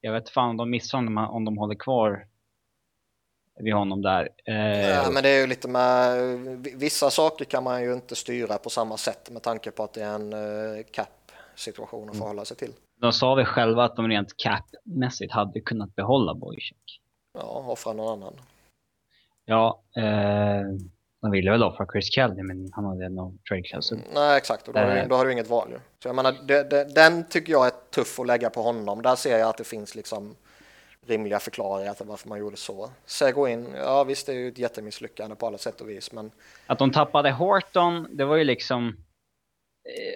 jag vet fan om de missar om de håller kvar vid honom där. Ja, men det är ju lite med vissa saker kan man ju inte styra på samma sätt med tanke på att det är en cap-situation att förhålla sig till. De sa väl själva att de rent cap-mässigt hade kunnat behålla Boychuk. Ja, offra någon annan. Ja, De ville väl offra Chris Kelly, men han hade någon trade clause. Nej, exakt. Och då har du inget val ju. Så jag menar, den tycker jag är tuff att lägga på honom. Där ser jag att det finns liksom rimliga förklaringar till varför man gjorde så. Säg in, ja visst, det är ju ett jättemisslyckande på alla sätt och vis. Men att de tappade Horton, det var ju liksom...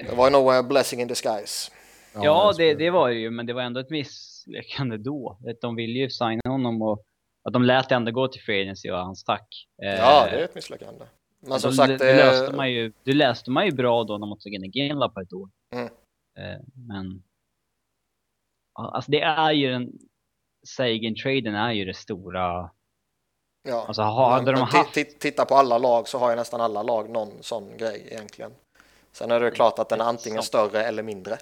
Det var ju nog blessing in disguise. Ja, det var ju, men det var ändå ett misslyckande då. De ville ju signa honom och att de lät ändå gå till free agency och han stack. Ja, det är ett misslyckande. Men som sagt, det läste man ju bra då när man tog in en Gela på ett år. Mm. Men alltså det är ju den Sagan-traden är ju det stora. Ja. Alltså, hade de haft... Titta på alla lag så har ju nästan alla lag någon sån grej egentligen. Sen är det klart att den är antingen större eller mindre.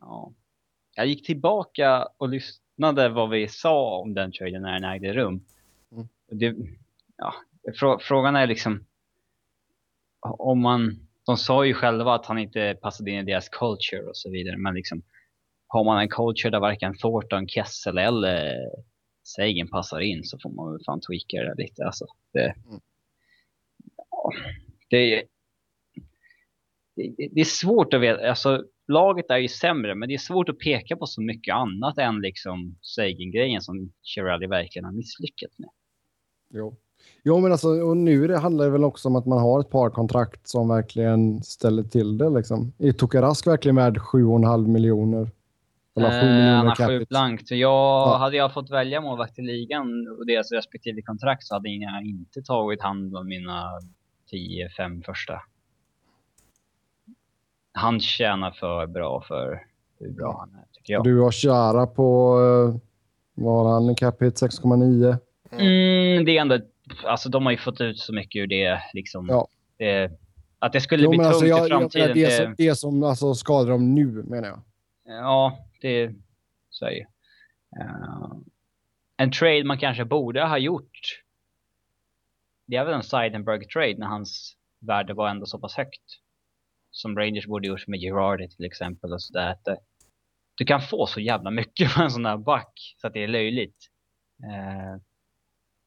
Ja. Jag gick tillbaka och lyssnade vad vi sa om den traden när den ägde rum. Mm. Det, ja, frågan är liksom om man... De sa ju själva att han inte passade in i deras culture och så vidare. Men liksom, har man en culture där varken Thornton, Kessel eller Sagan passar in, så får man väl fan tweaka det lite. Alltså, det är svårt att veta. Alltså, laget är ju sämre, men det är svårt att peka på så mycket annat än liksom Sagan-grejen som Chiarelli verkligen har misslyckats med. Jo, men alltså, och nu det handlar det väl också om att man har ett par kontrakt som verkligen ställer till det liksom. Är Tuukka Rask verkligen värd 7,5 miljoner? Han har 7 blankt. Hade jag fått välja målvakt i ligan och deras respektive kontrakt, så hade jag inte tagit hand om mina 10-5 första. Han tjänar för bra för hur bra han är, tycker jag. Du har kära på var han i cap-hit 6,9. Det är ändå, alltså de har ju fått ut så mycket ur det liksom. Ja. Att det skulle bli tungt alltså, i framtiden. Det som alltså skadar dem nu, menar jag. Ja, det säger ju. En trade man kanske borde ha gjort, det är väl en Seidenberg-trade när hans värde var ändå så pass högt. Som Rangers borde gjort med Girardi till exempel och sådär. Du kan få så jävla mycket för en sån här back så att det är löjligt.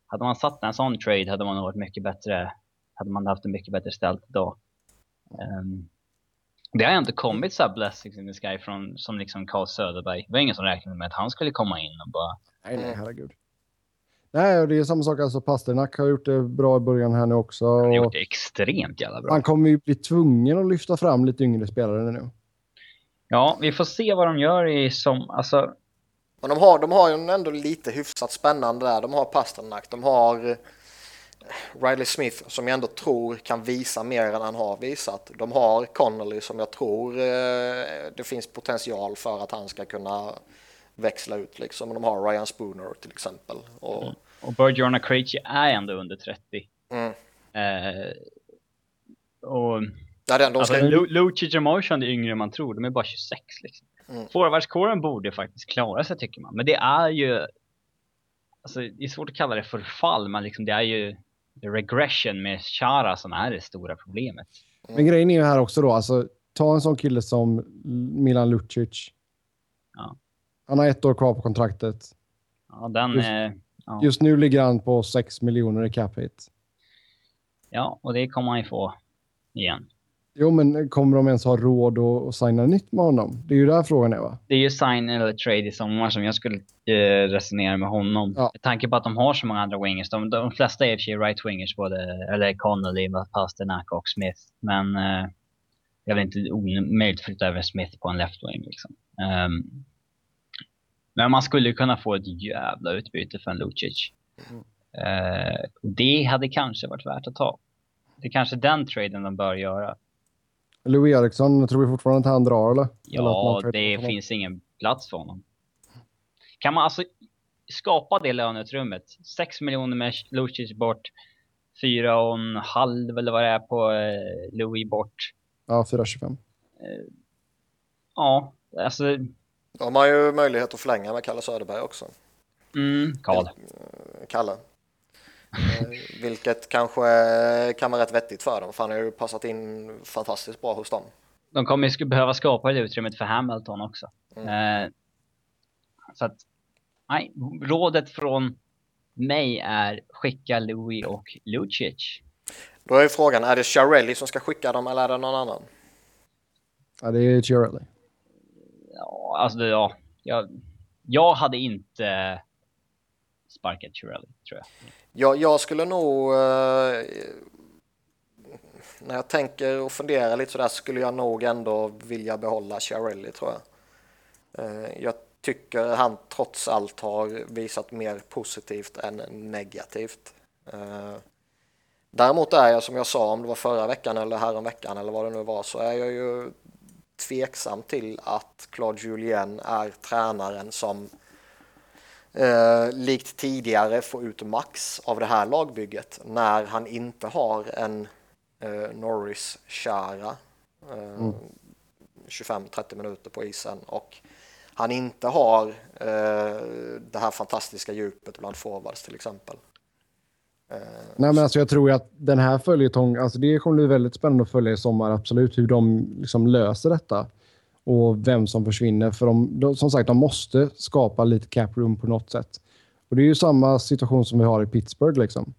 Hade man satt en sån trade hade man varit mycket bättre. Hade man haft en mycket bättre ställt idag. Det har inte kommit så här blessings in the sky från, som liksom Carl Söderberg. Det var ingen som räknade med att han skulle komma in och bara... Nej, herregud. Nej, och det är samma sak. Alltså Pasternak har gjort det bra i början här nu också. Han har gjort det extremt jävla bra. Han kommer ju bli tvungen att lyfta fram lite yngre spelare nu. Ja, vi får se vad de gör i som... Alltså... Men de har ju ändå lite hyfsat spännande där. De har Pasternak, de har Riley Smith som jag ändå tror kan visa mer än han har visat. De har Connolly som jag tror det finns potential för att han ska kunna växla ut liksom. De har Ryan Spooner till exempel. Och Bergeron och Krejci är ändå under 30. Lucic och Marchand är yngre än man tror. De är bara 26 liksom. Forwardskåren borde faktiskt klara sig, tycker man. Men det är ju... Alltså, det är svårt att kalla det för fall, men liksom, det är ju regression med Chara som är det stora problemet. Men grejen är ju här också då, alltså, ta en sån kille som Milan Lucic. Ja. Han har 1 år kvar på kontraktet. Ja, just nu ligger han på 6 miljoner i cap hit. Ja, och det kommer han ju få igen. Jo, men kommer de ens ha råd att signa nytt med honom? Det är ju där frågan är, va? Det är ju sign eller trade i sommar som jag skulle resonera med honom. Ja. Med tanke på att de har så många andra wingers. De flesta är right-wingers, både eller Connolly, Pasternak och Smith. Men jag vill inte omöjligt flytta över Smith på en left-wing liksom. Men man skulle kunna få ett jävla utbyte för en Lucic. Det hade kanske varit värt att ta. Det är kanske den traden de bör göra. Louis Eriksson, tror vi fortfarande att han drar, eller? Ja, eller det finns ingen plats för honom. Kan man alltså skapa det löneutrymmet? 6 miljoner med Lucic bort, 4,5 eller vad det är på Louis bort. Ja, 4,25. Ja, alltså... De har ju möjlighet att flänga med Kalle Söderberg också. Kalle. Vilket kanske kan vara rätt vettigt för dem, för han har ju passat in fantastiskt bra hos dem. De kommer ju behöva skapa det utrymmet för Hamilton också. Så att, nej, rådet från mig är skicka Louis och Lucic. Då är frågan, är det Chiarelli som ska skicka dem eller är det någon annan? Ja, det är Chiarelli. Ja, alltså ja. Jag hade inte sparkat Chiarelli, tror jag. Jag skulle nog... när jag tänker och funderar lite så där skulle jag nog ändå vilja behålla Chiarelli, tror jag. Jag tycker han trots allt har visat mer positivt än negativt. Däremot är jag, som jag sa, om det var förra veckan eller häromveckan eller vad det nu var, så är jag ju tveksam till att Claude Julien är tränaren som likt tidigare får ut max av det här lagbygget när han inte har en Norris-kära 25-30 minuter på isen och han inte har det här fantastiska djupet bland forwards till exempel. Nej, men alltså jag tror att den här följetongen, alltså det kommer bli väldigt spännande att följa i sommar, absolut, hur de liksom löser detta och vem som försvinner, för de som sagt, de måste skapa lite cap room på något sätt, och det är ju samma situation som vi har i Pittsburgh liksom.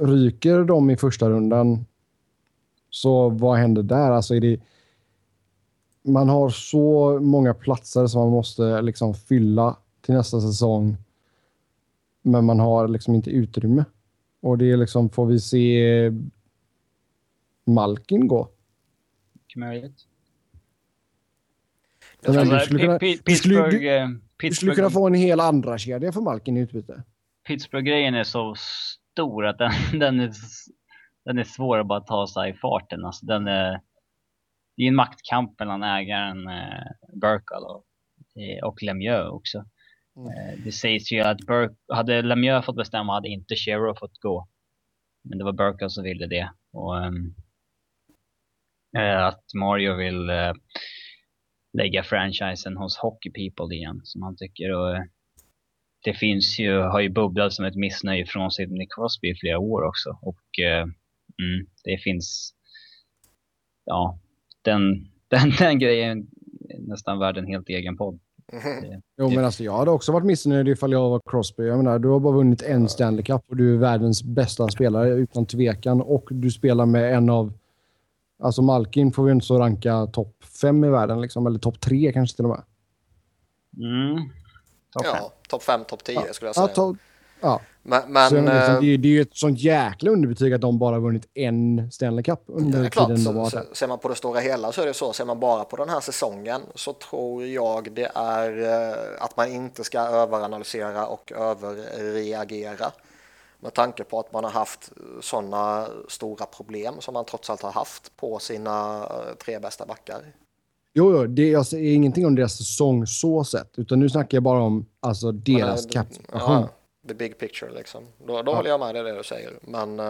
Ryker de i första rundan, så vad händer där? Alltså man har så många platser som man måste liksom fylla till nästa säsong, men man har liksom inte utrymme. Och det är liksom, får vi se Malkin gå? Pittsburgh kunna få en hel andra kedja för Malkin i utbyte. Pittsburgh-grejen är så stor att den är svår att bara ta sig i farten. Alltså det är en maktkamp mellan ägaren Burke och Lemieux också. Det sägs ju att Burke, hade Lemieux fått bestämma hade inte Shero fått gå, men det var Burke som ville det, och att Mario vill lägga franchisen hos Hockey People igen, som han tycker, och det finns ju, har ju bubblat som ett missnöje från Sidney Crosby i flera år också, och det finns, ja, den grejen är nästan värd en helt egen podd. Mm-hmm. Jo, men alltså jag hade också varit missnöjd ifall jag var Crosby. Jag menar, du har bara vunnit en Stanley Cup och du är världens bästa spelare utan tvekan, och du spelar med en av, alltså Malkin får ju inte så ranka topp 5 i världen liksom, eller topp 3 kanske till och med. Topp 5, topp 10 skulle jag säga. Ja. Men så, det är ju ett sånt jäkla underbetyg att de bara vunnit en Stanley Cup under tiden de var där. Ser man på det stora hela så är det så. Ser man bara på den här säsongen så tror jag det är att man inte ska överanalysera och överreagera. Med tanke på att man har haft sådana stora problem som man trots allt har haft på sina 3 bästa backar. Jo, det är alltså ingenting om deras säsong så sett. Utan nu snackar jag bara om alltså deras kapstation. Ja. The big picture liksom. Då håller jag med det du säger. Men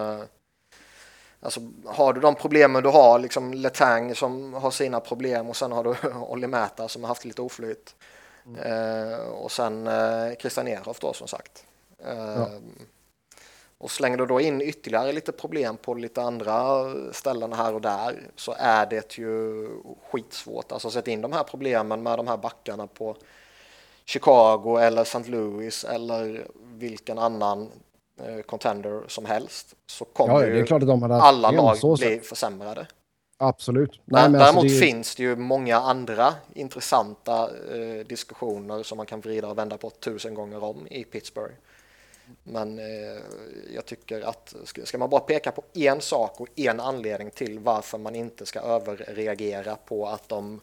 alltså, har du de problemen du har, liksom Letang som har sina problem, och sen har du Olli Mäta som har haft lite oflyt. Och sen Christian Ehrhoff då, som sagt. Och slänger du då in ytterligare lite problem på lite andra ställen här och där, så är det ju skitsvårt. Alltså sätt in de här problemen med de här backarna på Chicago eller St. Louis eller vilken annan contender som helst, så kommer det är klart att de hade alla lag bli försämrade. Absolut. Men däremot alltså finns det ju många andra intressanta diskussioner som man kan vrida och vända på 1000 gånger om i Pittsburgh. Men jag tycker att ska man bara peka på en sak och en anledning till varför man inte ska överreagera på att de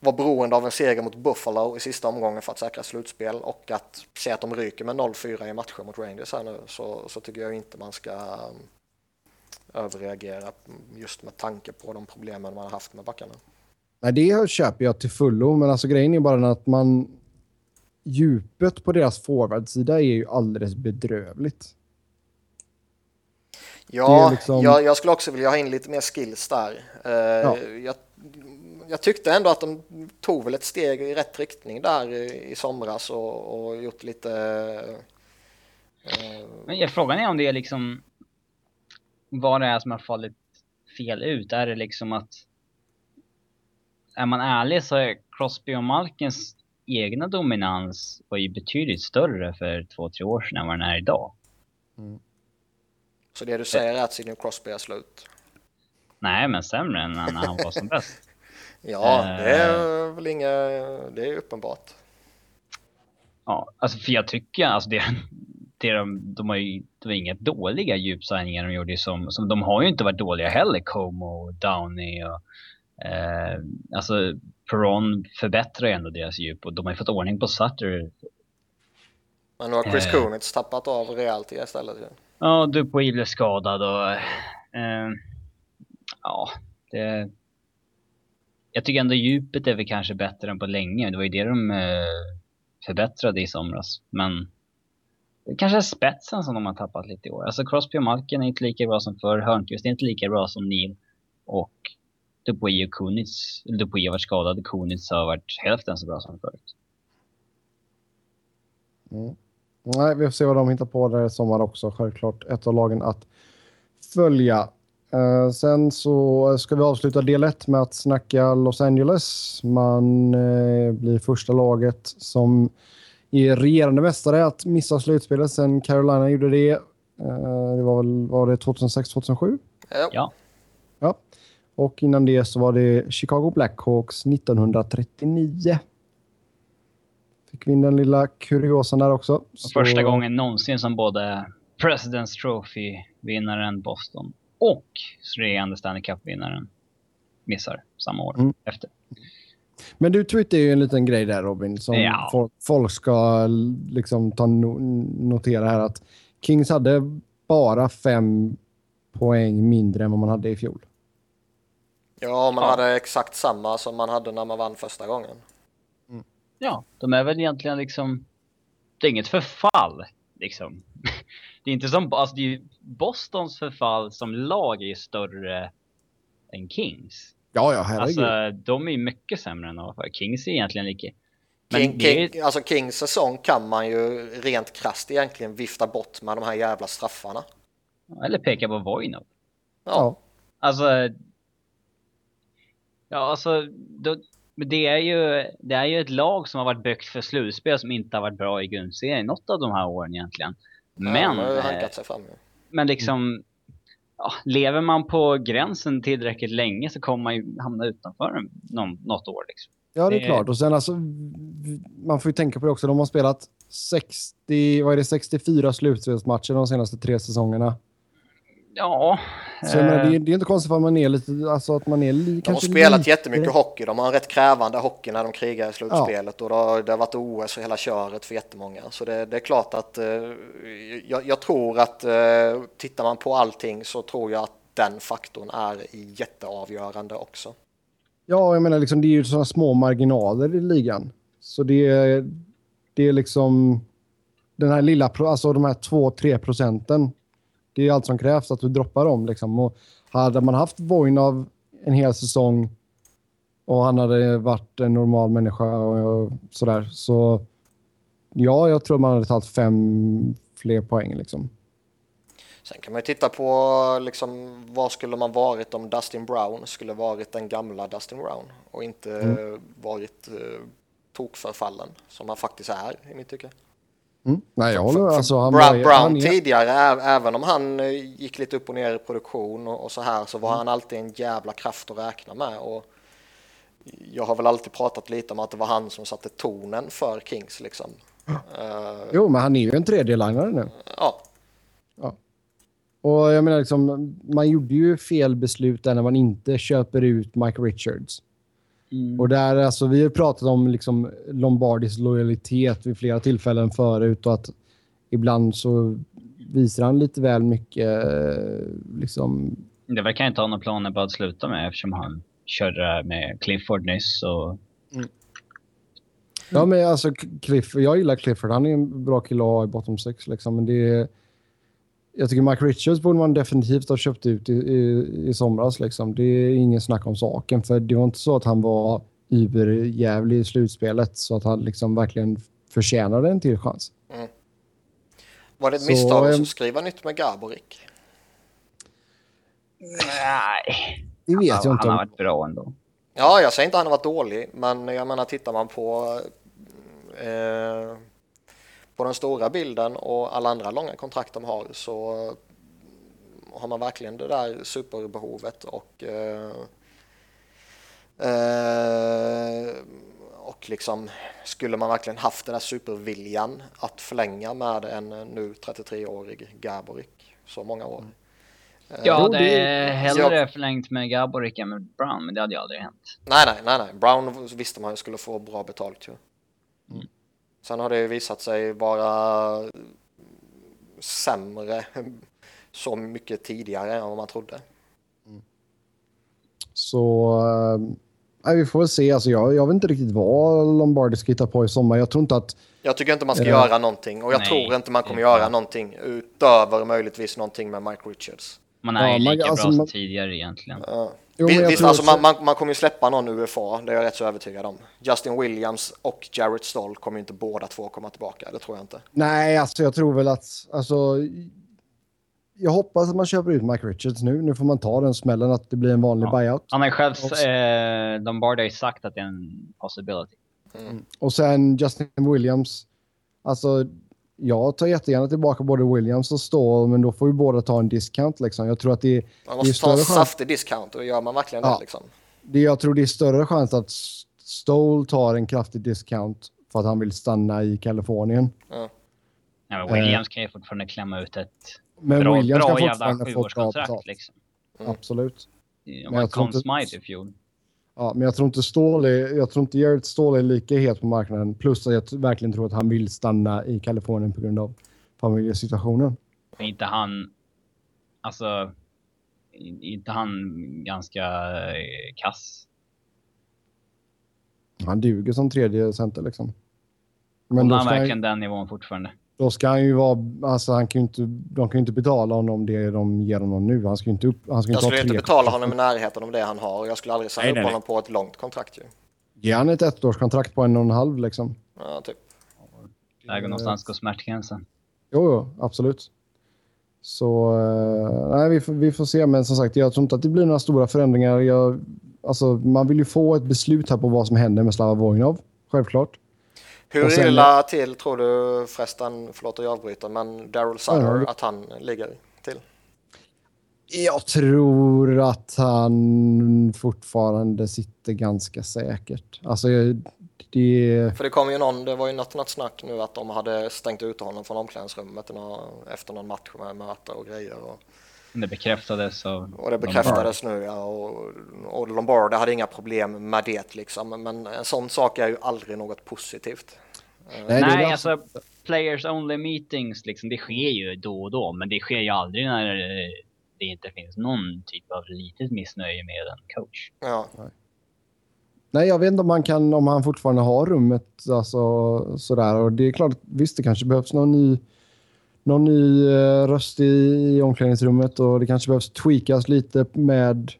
var beroende av en seger mot Buffalo i sista omgången för att säkra slutspel, och att se att de ryker med 0-4 i matchen mot Rangers här nu, så tycker jag inte man ska överreagera just med tanke på de problemen man har haft med backarna. Nej, det köper jag till fullo, men alltså grejen är bara att djupet på deras forwardsida är ju alldeles bedrövligt. Ja, liksom... jag skulle också vilja ha in lite mer skills där. Jag tyckte ändå att de tog väl ett steg i rätt riktning där i somras och gjort lite... Men frågan är om det är liksom vad det är som har fallit fel ut. Är det liksom att, är man ärlig, så är Crosby och Malkins egna dominans var ju betydligt större för 2-3 år sedan än vad den är idag. Så det du säger är att Sidney Crosby är slut? Nej, men sämre än när han var som bäst. Ja, det är väl inga... Det är uppenbart. Ja, alltså för jag tycker... Alltså de har inga dåliga djupsigningar de gjorde som de har ju inte varit dåliga heller. Como, Downey och... alltså Perron förbättrar ändå deras djup och de har ju fått ordning på Sutter. Men nu har Chris Kunitz tappat av rejält istället. Ja, du på Ile skadad och... ja, det... Jag tycker ändå djupet är väl kanske bättre än på länge. Det var ju det de förbättrade i somras. Men det kanske är spetsen som de har tappat lite i år. Alltså Crosby och Malkin är inte lika bra som förr. Hörnqvist är inte lika bra som Neil. Och Dupuy och Kunitz. Dupuy har varit skadad. Kunitz har varit hälften så bra som förut. Mm. Nej, vi får se vad de hittar på där i sommar också. Självklart ett av lagen att följa. Sen så ska vi avsluta del 1 med att snacka Los Angeles. Man blir första laget som är regerande mästare att missa slutspelet sen Carolina gjorde det. Det var det 2006-2007? Ja. Och innan det så var det Chicago Blackhawks 1939. Fick vi in den lilla kuriosan där också. Så... Första gången någonsin som både President's Trophy-vinnaren Boston och regerande Stanley Cup-vinnaren missar samma år efter. Men du tweetade ju en liten grej där, Robin, som folk ska liksom notera här, att Kings hade bara 5 poäng mindre än vad man hade i fjol. Ja, man hade exakt samma som man hade när man vann första gången. Mm. Ja, de är väl egentligen liksom... Det är inget förfall, liksom. Det är inte som... Alltså, det är Bostons förfall som lag är större än Kings. Ja, herregud. Alltså, de är mycket sämre än för Kings är egentligen lika. Men alltså Kings säsong kan man ju rent krasst egentligen vifta bort med de här jävla straffarna. Eller peka på Voinov. Ja. Alltså då, det är ju ett lag som har varit byggt för slutspel som inte har varit bra i grundserien något av de här åren egentligen. Men man har ju hankat sig fram. Men liksom lever man på gränsen tillräckligt länge så kommer man ju hamna utanför något år liksom. Ja, det är klart. Och sen alltså, man får ju tänka på det också. De har spelat 64 slutspelsmatcher de senaste 3 säsongerna. Ja. Så det är inte konstigt att man är lite... Alltså att man är de har spelat jättemycket hockey. De har en rätt krävande hockey när de krigar i slutspelet. Ja. Och det har varit OS och hela köret för jättemånga. Så det är klart att... jag tror att... tittar man på allting så tror jag att den faktorn är jätteavgörande också. Ja, jag menar liksom, det är ju sådana små marginaler i ligan. Så det är liksom... Den här lilla... Alltså de här 2-3%... Det är allt som krävs att du droppar dem. Liksom. Och hade man haft Voinov en hel säsong och han hade varit en normal människa och sådär. Så ja, jag tror man hade tagit 5 fler poäng. Liksom. Sen kan man ju titta på liksom, vad skulle man varit om Dustin Brown skulle varit den gamla Dustin Brown. Och inte varit tokförfallen som han faktiskt är i mitt tycke. Mm. Nej, jag håller. Alltså, Brown tidigare, även om han gick lite upp och ner i produktion och så här, så var han alltid en jävla kraft att räkna med. Och jag har väl alltid pratat lite om att det var han som satte tonen för Kings. Liksom. Jo, men han är ju en 3D-linare nu. Ja. Och jag menar, liksom, man gjorde ju fel beslut när man inte köper ut Mike Richards. Mm. Och där, alltså, vi har pratat om liksom, Lombardis lojalitet vid flera tillfällen förut och att ibland så visar han lite väl mycket liksom... Det verkar inte ha några planer på att sluta med eftersom han körde med Clifford nyss och... Ja, men alltså Clifford, jag gillar Clifford, han är en bra kille i bottom 6 liksom, men jag tycker Mike Richards borde man definitivt ha köpt ut i somras. Liksom. Det är ingen snack om saken. För det var inte så att han var überjävlig i slutspelet. Så att han liksom verkligen förtjänade en till chans. Mm. Var det ett misstag som skriva nytt med Garborik? Nej. Det vet jag inte. Han har varit bra ändå. Ja, jag säger inte att han har varit dålig. Men jag menar, tittar man på den stora bilden och alla andra långa kontrakt de har så har man verkligen det där superbehovet och liksom skulle man verkligen haft den här superviljan att förlänga med en nu 33-årig Gaborik så många år. Ja, det är hellre förlängt med Gaborik än med Brown, men det hade ju aldrig hänt. Nej. Brown visste man ju skulle få bra betalt ju. Mm. Sen har det ju visat sig vara sämre så mycket tidigare än vad man trodde. Mm. Så vi får väl se. Alltså, jag vet inte riktigt vad Lombardi ska hitta på i sommar. Jag tror inte att... Jag tycker inte man ska göra någonting. Och jag tror inte man kommer göra någonting utöver möjligtvis någonting med Mike Richards. Man är ju lika bra som tidigare egentligen. Man kommer ju släppa någon UFA, det är jag rätt så övertygad om. Justin Williams och Jarrett Stoll kommer ju inte båda två komma tillbaka, det tror jag inte. Nej, alltså jag tror väl att... jag hoppas att man köper ut Mike Richards nu. Nu får man ta den smällen att det blir en vanlig buyout. Han har själv, de bara har sagt att det är en possibility. Mm. Och sen Justin Williams. Alltså, jag tar jättegärna tillbaka både Williams och Ståhl, men då får ju båda ta en discount liksom. Jag tror att man måste ta en saftig discount och gör man verkligen det liksom. Jag tror det är större chans att Ståhl tar en kraftig discount för att han vill stanna i Kalifornien. Mm. Ja, men Williams kan ju fortfarande klämma ut ett... Men bra, Williams bra kan fortfarande få kontrakt liksom. Mm. Absolut. Ja, men jag tror inte... Ja, men jag tror inte Jared Ståhl är lika het på marknaden. Plus att jag verkligen tror att han vill stanna i Kalifornien på grund av familjesituationen. Inte han ganska kass? Han duger som tredje center liksom. Men om han verkligen den nivån fortfarande. Då ska han ju vara, alltså de kan ju inte betala honom det de ger honom nu. Han ska ju inte upp, jag skulle inte betala honom i närheten om det han har. Jag skulle aldrig säga upp honom på ett långt kontrakt ju. Ger han ett ettårskontrakt på 1,5 liksom? Ja, typ. Där går någonstans går smärtgränsen. Jo, absolut. Så, nej, vi får se. Men som sagt, jag tror inte att det blir några stora förändringar. Man vill ju få ett beslut här på vad som händer med Slava Vojnov, självklart. Hur illa till tror du förresten, förlåt att jag avbryter, men Daryl Sutter att han ligger till? Jag tror att han fortfarande sitter ganska säkert. Alltså, för det kom ju det var ju något snack nu att de hade stängt ut honom från omklädningsrummet efter någon match med möte och grejer. Det bekräftades nu, ja, och Lombardi hade inga problem med det liksom, men en sån sak är ju aldrig något positivt. Nej, alltså players only meetings liksom, det sker ju då och då, men det sker ju aldrig när det inte finns någon typ av litet missnöje med en coach. Ja. Nej, jag vet inte om han fortfarande har rummet alltså, sådär, och det är klart, visst det kanske behövs någon ny röst i omklädningsrummet, och det kanske behövs tweakas lite med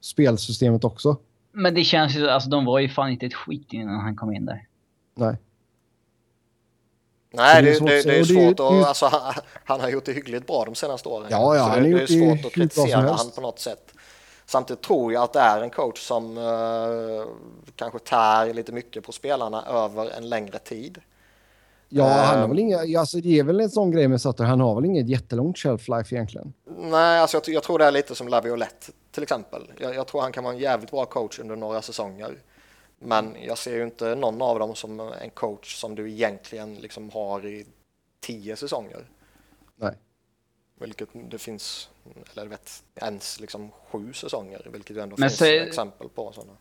spelsystemet också. Men det känns ju, alltså de var ju fan inte ett skit innan han kom in där. Nej, det är svårt att, alltså, han har gjort det hyggligt bra de senaste åren. Ja, så det är svårt att kritisera han på något sätt. Samtidigt tror jag att det är en coach som kanske tär lite mycket på spelarna över en längre tid. Ja, han har väl inga, alltså det är väl en sån grej med Sutter, han har väl inget jättelångt shelf life egentligen. Nej, alltså jag tror det är lite som Laviolette till exempel. Jag tror han kan vara en jävligt bra coach under några säsonger. Men jag ser ju inte någon av dem som en coach som du egentligen liksom har i 10 säsonger. Nej. Vilket det finns, eller vet, ens liksom 7 säsonger, vilket det ändå finns exempel på sådana.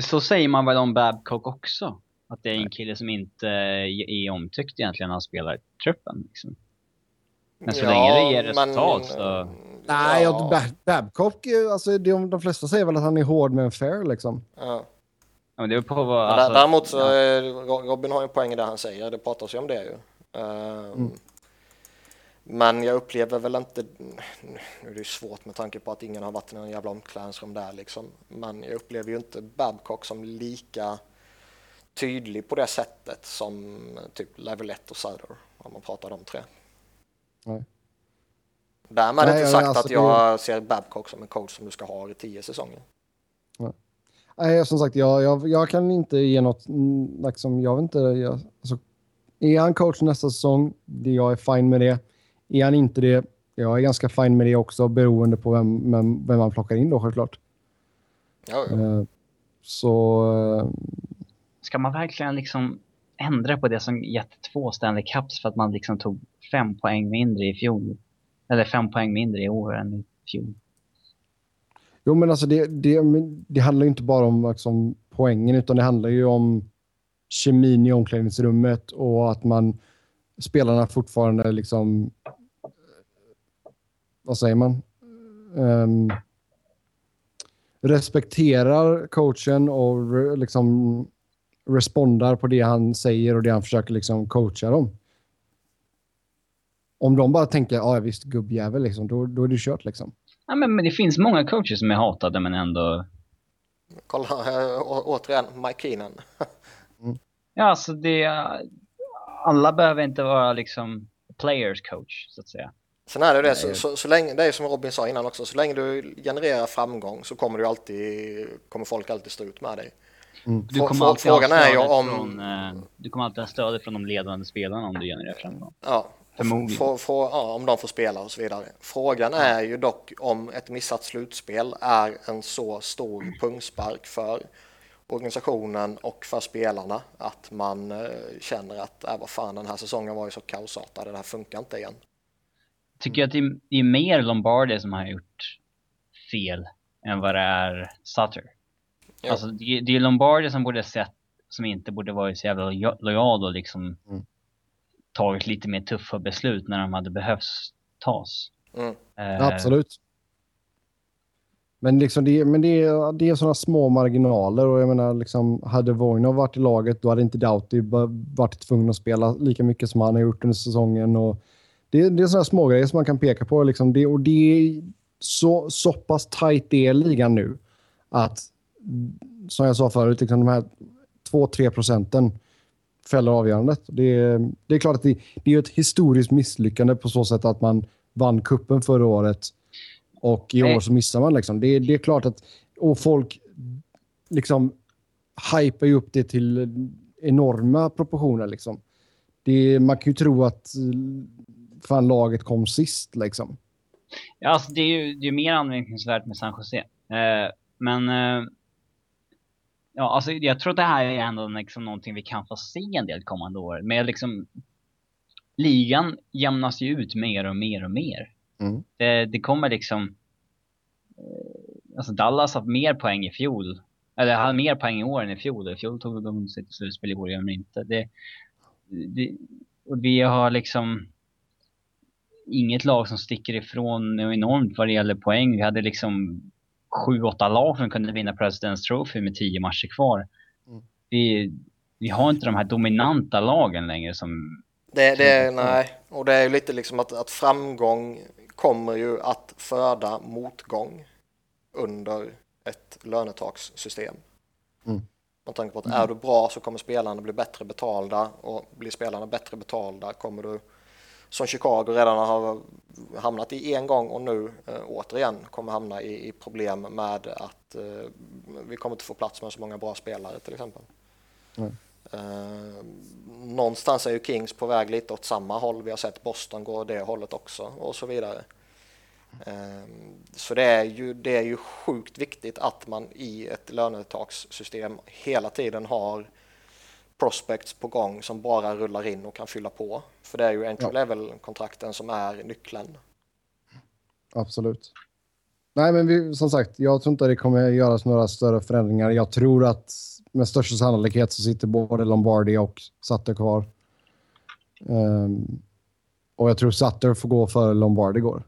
Så säger man väl om Babcock också? Att det är en kille som inte är omtyckt egentligen när han spelar truppen. Liksom. Men så länge det ger resultat så... Nej, Babcock, alltså, de flesta säger väl att han är hård men fair liksom. Ja. Ja, men det är på vad... Alltså, däremot så Robin har ju en poäng i det han säger. Det pratas ju om det ju. Men jag upplever väl inte... Nu är det ju svårt med tanke på att ingen har varit i någon jävla omklädningsrum där liksom. Men jag upplever ju inte Babcock som lika... tydlig på det sättet som typ Laviolette och Sutter, om man pratar om tre. Nej. Därmed har inte sagt att jag ser Babcock som en coach som du ska ha i 10 säsonger. Nej, som sagt, jag kan inte ge något liksom, jag vet inte, är han coach nästa säsong, jag är fine med det. Är han inte det, Jag är ganska fin med det också, beroende på vem man plockar in då, självklart. Ja. Så... Ska man verkligen liksom ändra på det som gett 2 Stanley Cups för att man liksom tog 5 poäng mindre i fjol? Eller 5 poäng mindre i år än i fjol? Jo, men alltså det handlar ju inte bara om liksom poängen, utan det handlar ju om kemin i omklädningsrummet och att spelarna fortfarande liksom, vad säger man, respekterar coachen och liksom respondar på det han säger och det han försöker liksom coacha dem. Om de bara tänker, ja visst gubbjävel liksom, då är det kört liksom. Ja, men det finns många coacher som är hatade men ändå... Kolla, återigen, Mike Keenan. Mm. Ja, alltså alla behöver inte vara liksom players coach, så att säga. Sen är det så länge, det är som Robin sa innan också, så länge du genererar framgång så kommer folk alltid stå ut med dig. Mm. Frågan är ju om... du kommer alltid ha stöd från de ledande spelarna om du genererar framgång. Ja. Om de får spela och så vidare. Frågan är ju dock om ett missat slutspel är en så stor pungspark för organisationen och för spelarna att man känner att vad fan, den här säsongen var ju så kaosartad, det här funkar inte igen. Tycker jag att det är mer Lombardi som har gjort fel än vad det är Sutter. Ja. Alltså, det är Lombardi som borde sett, som inte borde vara så jävla lojal och liksom tagit lite mer tuffa beslut när de hade behövts tas. Mm. Absolut. Men liksom det är sådana små marginaler, och jag menar liksom, hade Voinov varit i laget då hade inte Doughty varit tvungen att spela lika mycket som han har gjort under säsongen, och det är sådana små grejer som man kan peka på liksom, och det är så pass tajt det är ligan nu att, som jag sa förut liksom, de här 2-3% fäller avgörandet. Det är klart att det är ett historiskt misslyckande på så sätt att man vann kuppen förra året och i år så missar man liksom. Det är klart att, och folk liksom hypar ju upp det till enorma proportioner liksom. Man kan ju tro att fan laget kom sist liksom. Ja, alltså det är ju mer användningsvärt med San Jose. Ja, alltså jag tror att det här är ändå liksom någonting vi kan få se en del kommande år. Men liksom, ligan jämnas ju ut mer och mer och mer. Mm. Det kommer liksom... Alltså Dallas har mer poäng i fjol. Eller har mer poäng i år än i fjol. I fjol tog de sitt slutspel, i år gör de inte. Och vi har liksom... Inget lag som sticker ifrån enormt vad det gäller poäng. Vi hade liksom... 7-8 lag som kunde vinna President's Trophy med 10 matcher kvar. Mm. Vi har inte de här dominanta lagen längre som... Nej, och det är ju lite liksom att framgång kommer ju att föda motgång under ett lönetakssystem. Mm. Man tänker på att är du bra så kommer spelarna bli bättre betalda, och blir spelarna bättre betalda kommer du... Som Chicago redan har hamnat i en gång, och nu återigen kommer hamna i problem med att vi kommer inte få plats med så många bra spelare till exempel. Mm. Någonstans är ju Kings på väg lite åt samma håll. Vi har sett Boston gå det hållet också och så vidare. Så det är ju sjukt viktigt att man i ett lönetakssystem hela tiden har prospects på gång som bara rullar in och kan fylla på. För det är ju entry-level-kontrakten som är nyckeln. Absolut. Nej, men som sagt, jag tror inte det kommer göras några större förändringar. Jag tror att med största sannolikhet så sitter både Lombardi och Sutter kvar. Och jag tror Sutter får gå före Lombardi går.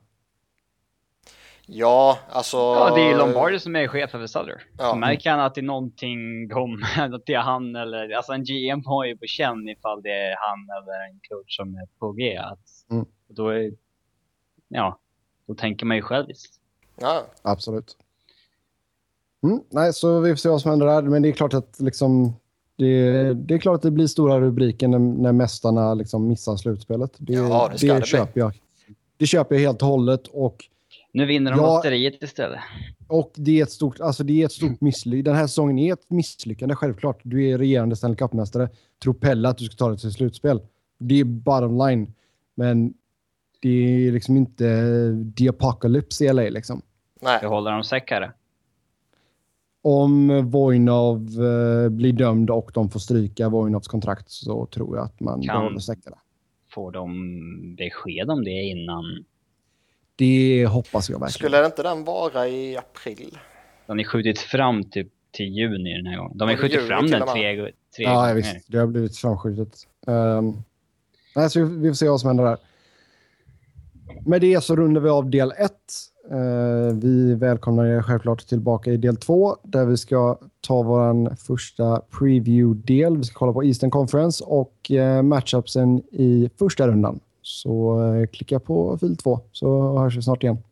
Ja, alltså... Ja, det är Lombardi som är chef över Sutter. Ja. Märker han att det är någonting kommer, att det är han eller... Alltså en GM har ju på känn ifall det är han eller en coach som är på G. Då tänker man ju själv visst. Ja, absolut. Nej, så vi får se vad som händer där. Men det är klart att liksom... Det är klart att det blir stora rubriker när mästarna liksom missar slutspelet. Det köper jag helt och hållet, och... Nu vinner de lotteriet istället. Och det är ett stort, misslyckande. Den här säsongen är ett misslyckande, självklart. Du är regerande Stanley Cup-mästare. Tror Pella att du ska ta det till slutspel. Det är bottom line. Men Det är liksom inte The Apocalypse i LA liksom. Nej. Det håller de säkra. Om Voinov blir dömd och de får stryka Voinovs kontrakt så tror jag att man kan håller säkra. Får de besked om det innan? Det hoppas jag verkligen. Skulle det inte den vara i april? De har skjutit fram typ till juni den här gången. De har skjutit fram den tre gånger. Ja, visst. Det har blivit framskjutet. Alltså, vi får se vad som händer där. Med det så rundar vi av del 1. Vi välkomnar er självklart tillbaka i del 2 där vi ska ta vår första preview-del. Vi ska kolla på Eastern Conference och matchupsen i första rundan. Så klicka på fil 2 så hörs vi snart igen.